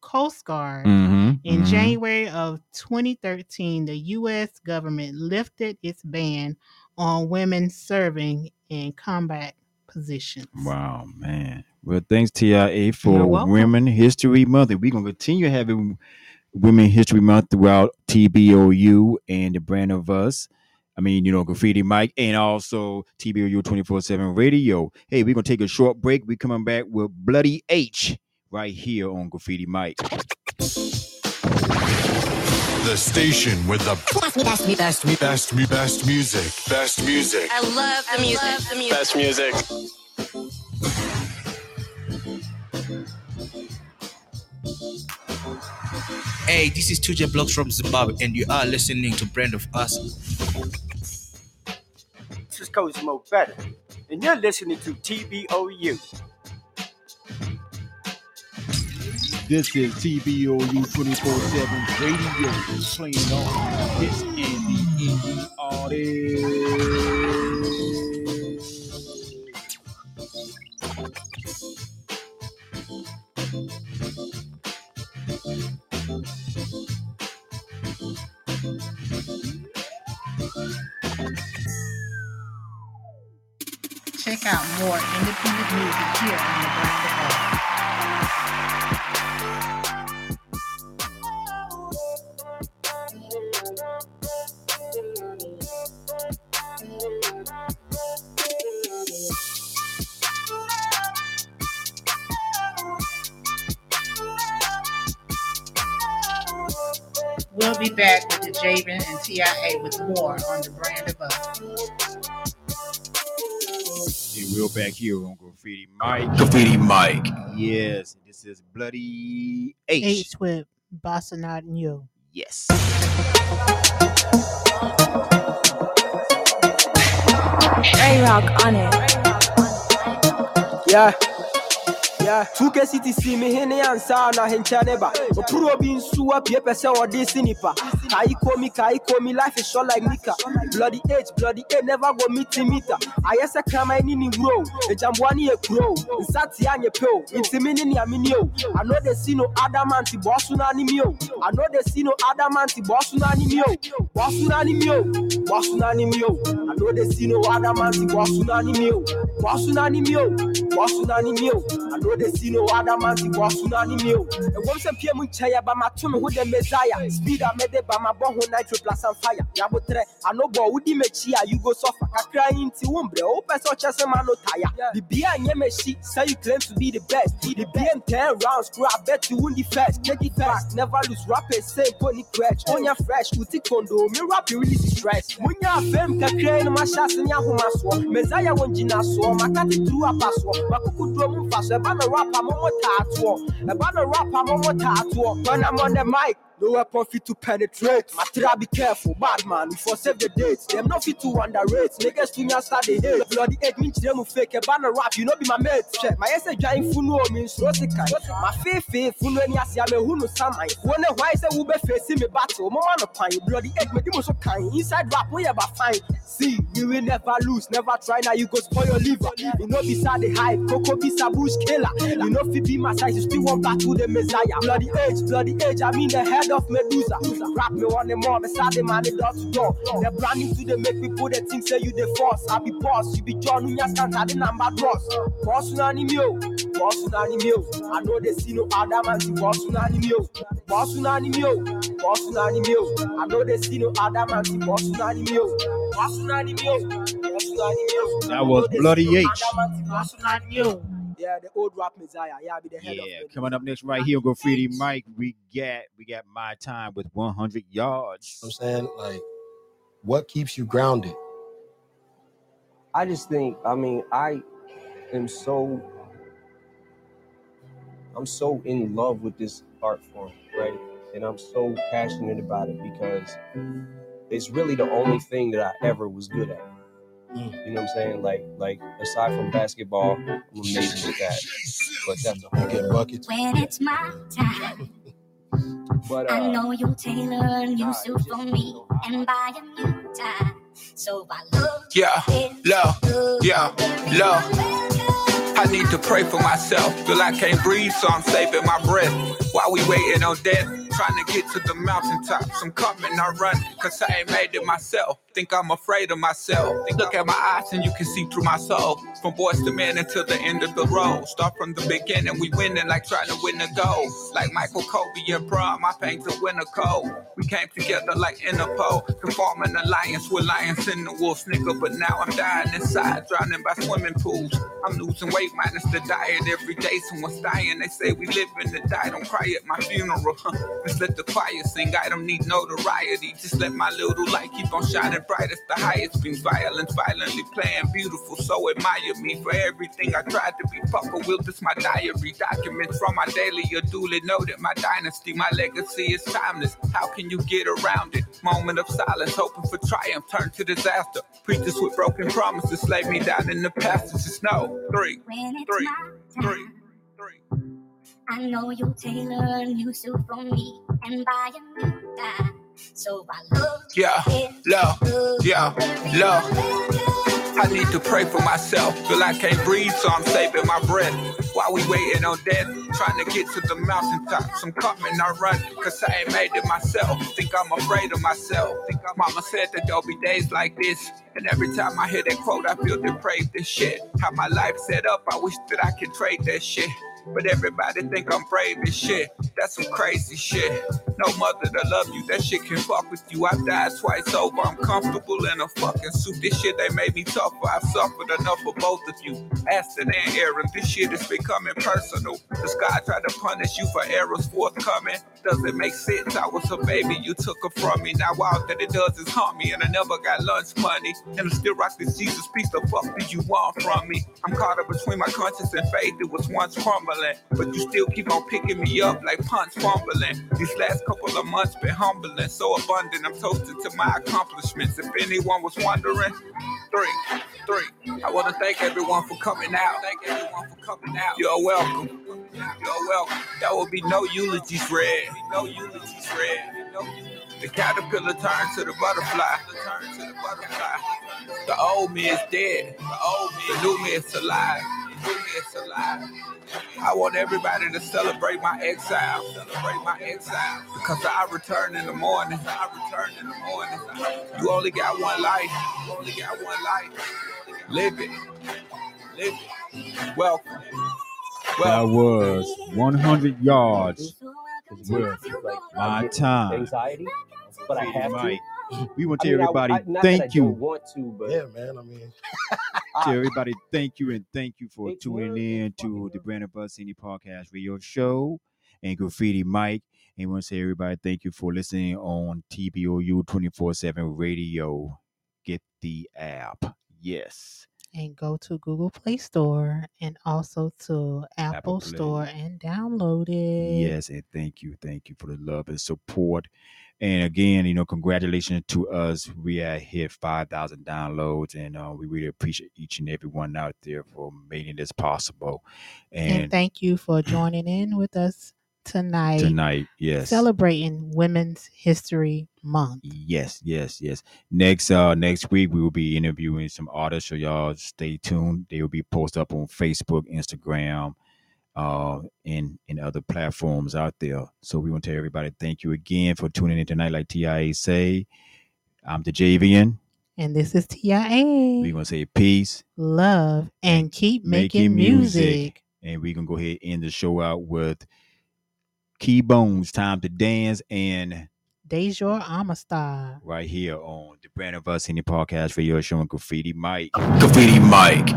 Coast Guard. Mm-hmm. In mm-hmm. January of twenty thirteen, the U S government lifted its ban on women serving in combat positions. Wow, man. Well, thanks, T I A, for Women History Month. We're going to continue having Women History Month throughout T B O U and The Brand of Us. I mean, you know, Graffiti Mike, and also T B O U twenty-four seven Radio. Hey, we're going to take a short break. We're coming back with Bloody H right here on Graffiti Mike. The station with the best, me, best, me, best, me, best, me, best music, best music. I love the music. I love the music. Best music. Hey, this is two J Blocks from Zimbabwe, and you are listening to Brand of Us. This is Cozimo Better, and you're listening to T B O U. This is T B O U twenty-four seven Radio, playing all hits and the indie artists. Check out more independent music here on The Brand of Us. We'll be back with the Djayvoyn and T I A with more on The Brand of Us. And we're back here on Graffiti Mike. Graffiti Mike. Yes, this is Bloody H. H with Bossa Nova and You. Yes. Ray Rock on it. Yeah. Yeah, Tuke City see me hene and Sana Henchaneba. Opuro bin Sua, Piepesa or Disinipa. Kaiko mi, Kaiko mi, life is short like Nika. Bloody H, Bloody A, never go meet Mita. I as a Kama Nini grow, a Jamwani a grow, Satiani a pro, Intimini a minio. I know they see no Adamanti Bosunani mio. I know they see no Adamanti Bosunani mio. Bosunani mio, Bosunani mio. I know they see no Adamanti Bosunani mio. Bosunani mio, Bosunani mio. I know they see no Adamanti Bosunani mio. And once a Piamun Chaya by my tomb with the Messiah, speed I made it by my bone nitro plus and fire. Yabotre, I know boy would Chia, you go suffer. I cry into Umbre, open such as a man no tire. The beer and Yemeshi say you claim to be the best. The B M ten rounds, screw I bet you win the first. Take it fast, never lose rappers, say pony crash. On your fresh, you take condo, me rap you release stress. When you're femme, Kakre, my shots and Yahumaswa, Messiah Wonjina saw, my cat through a password, my cuckoo drum fast, a banner rap, I'm on my a banner rap, I'm on my tattoo. When I'm on the mic, no weapon fit to penetrate. Matera, be careful, bad man. We forsake the dates. Them not fit to underrate. Niggas to me and start the hate. Bloody eight minutes, them will fake a banner rap. You know be my mate. Check my essay giant funo means Rosikai. My fefe funo ni asiame who no samai. One a wise a who be facing me battle. Mama no pine. Bloody eight me demo so kind. Inside rap we ever find. See, you will never lose. Never try now. You go spoil your liver. You know beside the hype. Coco be sabush killer. You know fit be my size. You still want battle the Messiah. Bloody age, bloody age. I mean the head of Medusa, rap me one and more. Beside the man, door to door. They're brand new to the make people that think say you the force. I be boss, you be John, you can't have the number dross. Boss, you nani mio, boss, you nani mio. I know they see no other man, the boss, you nani mio, boss, you nani mio, boss, you nani mio. I know they see no other man, the boss, you nani mio, boss, you nani mio, boss, you nani mio. That was Bloody H. Boss, you nani mio. Yeah, the old rap Messiah. Yeah, I'll be the head yeah, of Yeah, coming up next right here on Graffiti Mike, we got we got My Time with one hundred yards. You know what I'm saying? Like, what keeps you grounded? I just think, I mean, I am so I'm so in love with this art form, right? And I'm so passionate about it because it's really the only thing that I ever was good at. You know what I'm saying? Like, like aside from basketball, I'm amazing at that. But that's a whole other bucket. When it's my time, but, uh, I know you'll tailor a new suit for me and buy a new tie. So I love, yeah, love, yeah, love. I need to pray for myself till I can't breathe, so I'm saving my breath while we waiting on death. Trying to get to the mountaintops. I'm coming, I run, cause I ain't made it myself. Think I'm afraid of myself. Look at my eyes and you can see through my soul. From boys to men until the end of the road. Start from the beginning, we winning like trying to win a goal. Like Michael Kobe and Bron, my pain to win a cold. We came together like Interpol, to form an alliance with lions in the wolf, nigga. But now I'm dying inside, drowning by swimming pools. I'm losing weight minus the diet. Every day someone's dying, they say we live in the die. Don't cry at my funeral. Just let the choir sing, I don't need notoriety. Just let my little light keep on shining bright as the highest beams. Violence violently playing beautiful, so admire me for everything I tried to be. Fucker will this my diary, documents from my daily. A duly noted my dynasty, my legacy is timeless. How can you get around it? Moment of silence, hoping for triumph, turn to disaster. Preachers with broken promises, slay me down in the passages. No, three, three, three, three. I know you'll tailor a new suit for me and buy a new tie. So I love, yeah, love, yeah, love. I need to pray for myself till I can't breathe, so I'm saving my breath while we waiting on death. Trying to get to the mountaintops. I'm coming, I run, cause I ain't made it myself. Think I'm afraid of myself. Think mama said that there'll be days like this. And every time I hear that quote, I feel depraved as shit. How my life set up, I wish that I could trade that shit. But everybody think I'm brave as shit. That's some crazy shit. No mother to love you, that shit can fuck with you. I've died twice over, I'm comfortable in a fucking suit. This shit, they made me tougher. I've suffered enough for both of you, Aston and Aaron. This shit is becoming personal. Does God try to punish you for errors forthcoming? Does it make sense? I was a baby, you took her from me. Now all that it does is harm me, and I never got lunch money. And I'm still rocking Jesus piece. The fuck did you want from me? I'm caught up between my conscience and faith. It was once crumbling. But you still keep on picking me up like punts fumbling. These last couple of months been humbling. So abundant, I'm toasted to my accomplishments. If anyone was wondering, three, three. I want to thank everyone for coming out. Thank everyone for coming out. You're welcome. You're welcome. There will be no eulogies read. No eulogies read. The caterpillar turned to the butterfly. The old me is dead. The old me, the new me is alive. I want everybody to celebrate my exile. Celebrate my exile. Because I return in the morning. I return in the morning. You only got one life. You only got one life. Live it. Live it. Welcome. Well, that was one hundred yards with my time. Anxiety, but I have to. We want to tell everybody thank you. Want to, but yeah, man. I mean, to everybody, thank you and thank you for tuning in to the Brand of Us Indie Podcast Radio Show and Graffiti Mike. And we want to say everybody, thank you for listening on T B O U twenty four seven radio. Get the app, yes. And go to Google Play Store and also to Apple, Apple Store and download it. Yes, and thank you. Thank you for the love and support. And again, you know, congratulations to us. We have hit five thousand downloads, and uh, we really appreciate each and every one out there for making this possible. And, and thank you for joining in with us tonight. Tonight, yes. Celebrating Women's History Month. Yes, yes, yes. Next uh next week we will be interviewing some artists, so y'all stay tuned. They will be posted up on Facebook, Instagram, uh, and, and other platforms out there. So we want to tell everybody thank you again for tuning in tonight. Like T I A say, I'm Djayvoyn. And this is T I A. We're gonna say peace, love, and keep making, making music. music. And we're gonna go ahead and end the show out with Key Bones, Time to Dance, and Deja Amistad. Right here on The Brand of Us Indie Podcast Radio Show and Graffiti Mike. Graffiti Mike.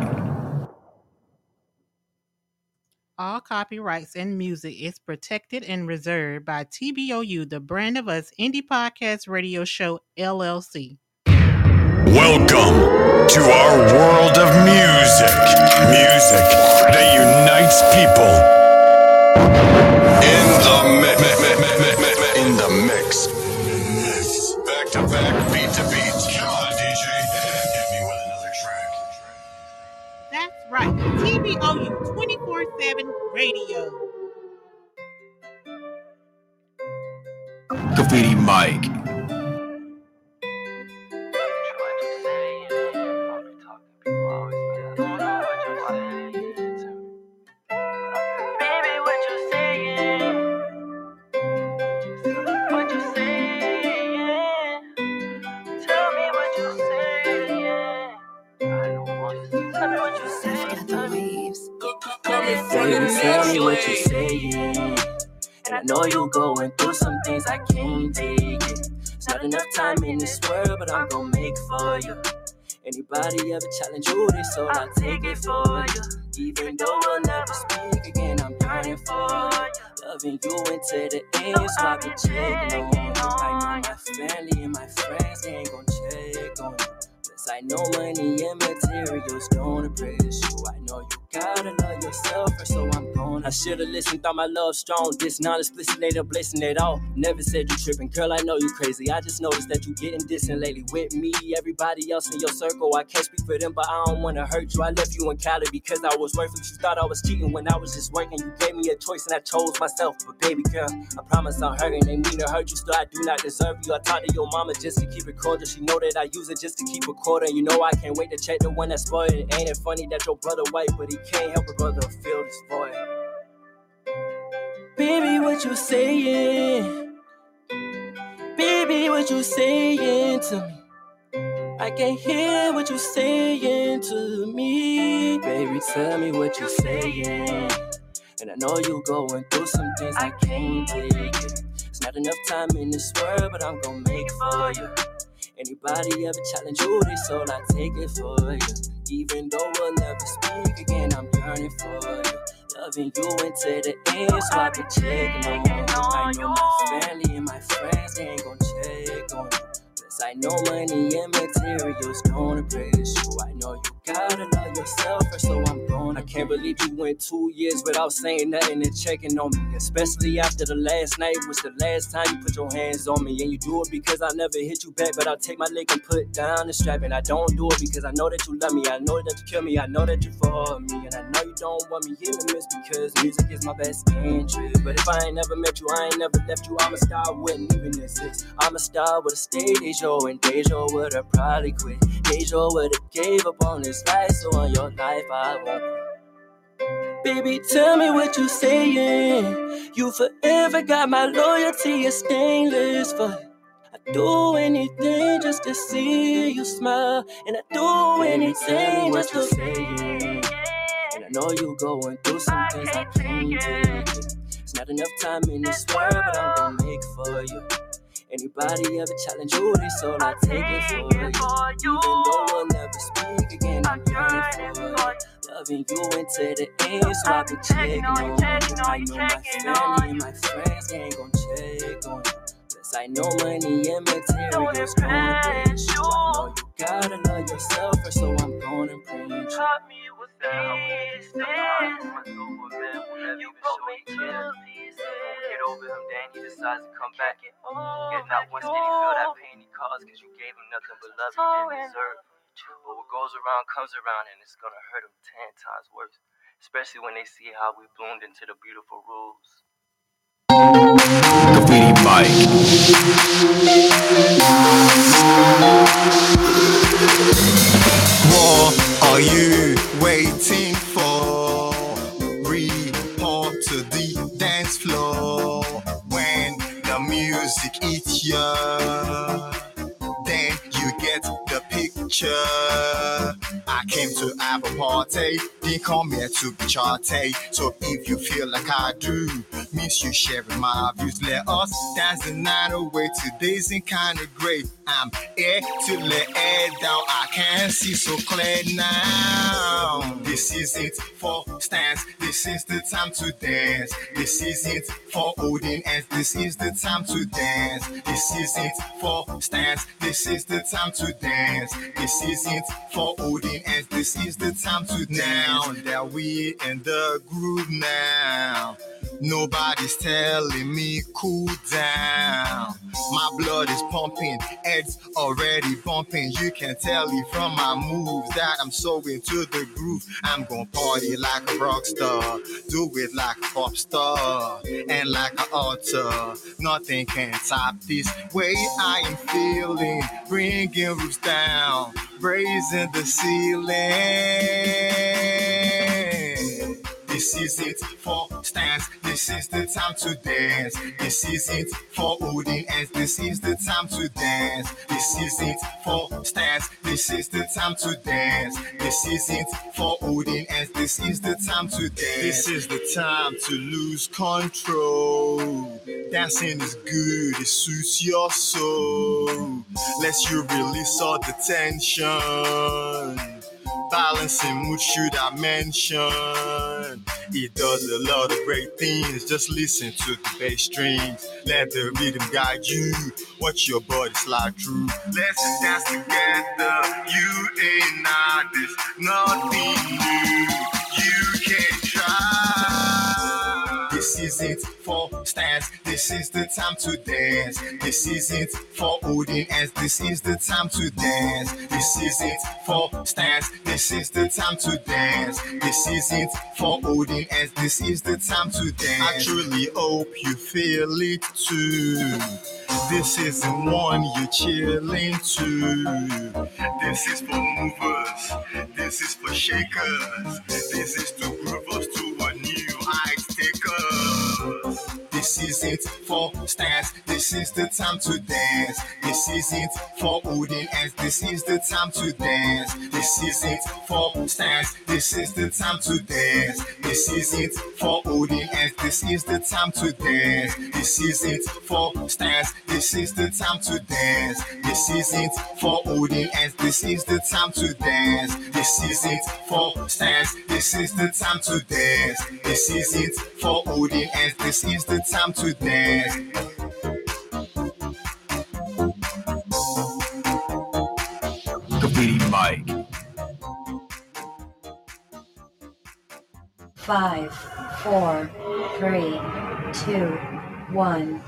All copyrights and music is protected and reserved by T B O U, The Brand of Us Indie Podcast Radio Show, L L C. Welcome to our world of music. Music that unites people. In the mix, in the mix, back to back, beat to beat. Come on, D J, hit me with another track. That's right, T B O U twenty-four seven radio. Graffiti Mike. Tell me what you're saying, and I know you're going through some things I can't take it. It's not enough time in this world, but I'm gonna make for you. Anybody ever challenge you this, so I'll take it for you. Even though we'll never speak again, I'm yearning for you. Loving you until the end, so I've been checking on you. I know my family and my friends, they ain't gonna check on you. I know money and materials don't impress you. I know you gotta love yourself, or so I'm gonna. I should've listened, thought my love strong. This non-explicit ain't a blessing at all. Never said you tripping, girl, I know you crazy. I just noticed that you getting distant lately with me. Everybody else in your circle, I can't speak for them, but I don't wanna hurt you. I left you in Cali because I was worthless. You thought I was cheating when I was just working. You gave me a choice and I chose myself. But baby girl, I promise I'm hurting. They mean to hurt you, still I do not deserve you. I talked to your mama just to keep it cordial. She know that I use it just to keep it cordial. You know I can't wait to check the one that's spoiled. Ain't it funny that your brother white, but he can't help a brother feel this void. Baby, what you saying? Baby, what you saying to me? I can't hear what you saying to me. Baby, tell me what you saying. And I know you going through some things I can't take it. It's not enough time in this world, but I'm gonna make for you. Anybody ever challenge you this, so I take it for you. Even though we'll never speak again, I'm yearning for you. Loving you until the end, so I've been checking on you. I know my family and my friends, they ain't gonna check on you. Plus I know money and materials don't impress you. I know you gotta love yourself first, so I'm grown. I can't believe you went two years without saying nothing and checking on me, especially after the last night was the last time you put your hands on me. And you do it because I never hit you back, but I'll take my lick and put down the strap. And I don't do it because I know that you love me, I know that you kill me, I know that you for me, and I know you don't want me in the midst because music is my best interest. But if I ain't never met you, I ain't never left you, I'm a star, wouldn't even exist. I'm a star with a stage show, and Deja would've probably quit. Deja would've gave up on this life, so on your life I won't quit. Baby, tell me what you saying. You forever got my loyalty, it's stainless, but I do anything just to see you smile, and I do baby, anything just to saying. And I know you going through some I things I can't take it. It's not enough time in this world, but I'm gonna make for you. Anybody ever challenge you, this all I take it for you. Even though we'll never speak again, I'm praying for you. Loving you until the end, so I've been checking on you. I know my family and my friends ain't gon' check on you. Plus I know money and materials gonna get you. I know you gotta love yourself first, so I'm gonna preach you. That I still behind my soul, man will never even show again. Get over him, then he decides to come back. And not once did he feel that pain he caused, cause you gave him nothing but love he didn't deserve. But what goes around comes around, and it's gonna hurt him ten times worse. Especially when they see how we bloomed into the beautiful rules. Graffiti Mike. Are you waiting for? Report to the dance floor. When the music hits you, then you get the picture. I came to have a party, didn't come here to be charted. So if you feel like I do, miss you sharing my views. Let us dance the night away. Today's ain't kinda great. I'm here to lay it down. I can see so clear now. This is it for stance. This is the time to dance. This is it for holding hands. This is the time to dance. This is it for stance. This is the time to dance. This is it for holding hands. This is the time to dance. That we in the groove now. Nobody's telling me cool down. My blood is pumping, heads already bumping. You can tell it from my moves that I'm so into the groove. I'm gonna party like a rock star, do it like a pop star, and like an author. Nothing can top this way I am feeling. Bringing roofs down, raising the ceiling. This is it for stance. This is the time to dance. This is it for holding hands. This is the time to dance. This is it for stance. This is the time to dance. This is it for holding hands. This is the time to dance. This is the time to lose control. Dancing is good, it suits your soul. Lets you release all the tension. Balancing mood should I mention. It does a lot of great things. Just listen to the bass strings. Let the rhythm guide you. Watch your body slide through. Let's dance together. You ain't not this. Nothing new. You can try. This is it for stance. This is the time to dance. This is it for holding hands. This is the time to dance. This is it for stance. This is the time to dance. This is it for holding hands. This is the time to dance. I truly hope you feel it too. This is the one you're chilling to. This is for movers. This is for shakers. This is to groove us to a new height takers. This is it for stance. This is the time to dance. This is it for holding hands. This is the time to dance. This is it for stance. This is the time to dance. This is it for holding hands. This is the time to dance. This is it for stance. This is the time to dance. This is it for holding hands. This is the time to dance. This is it for stance. This is the time to dance. This is it for holding hands. This is the time to dance. Graffiti Mike. five, four, three, two, one.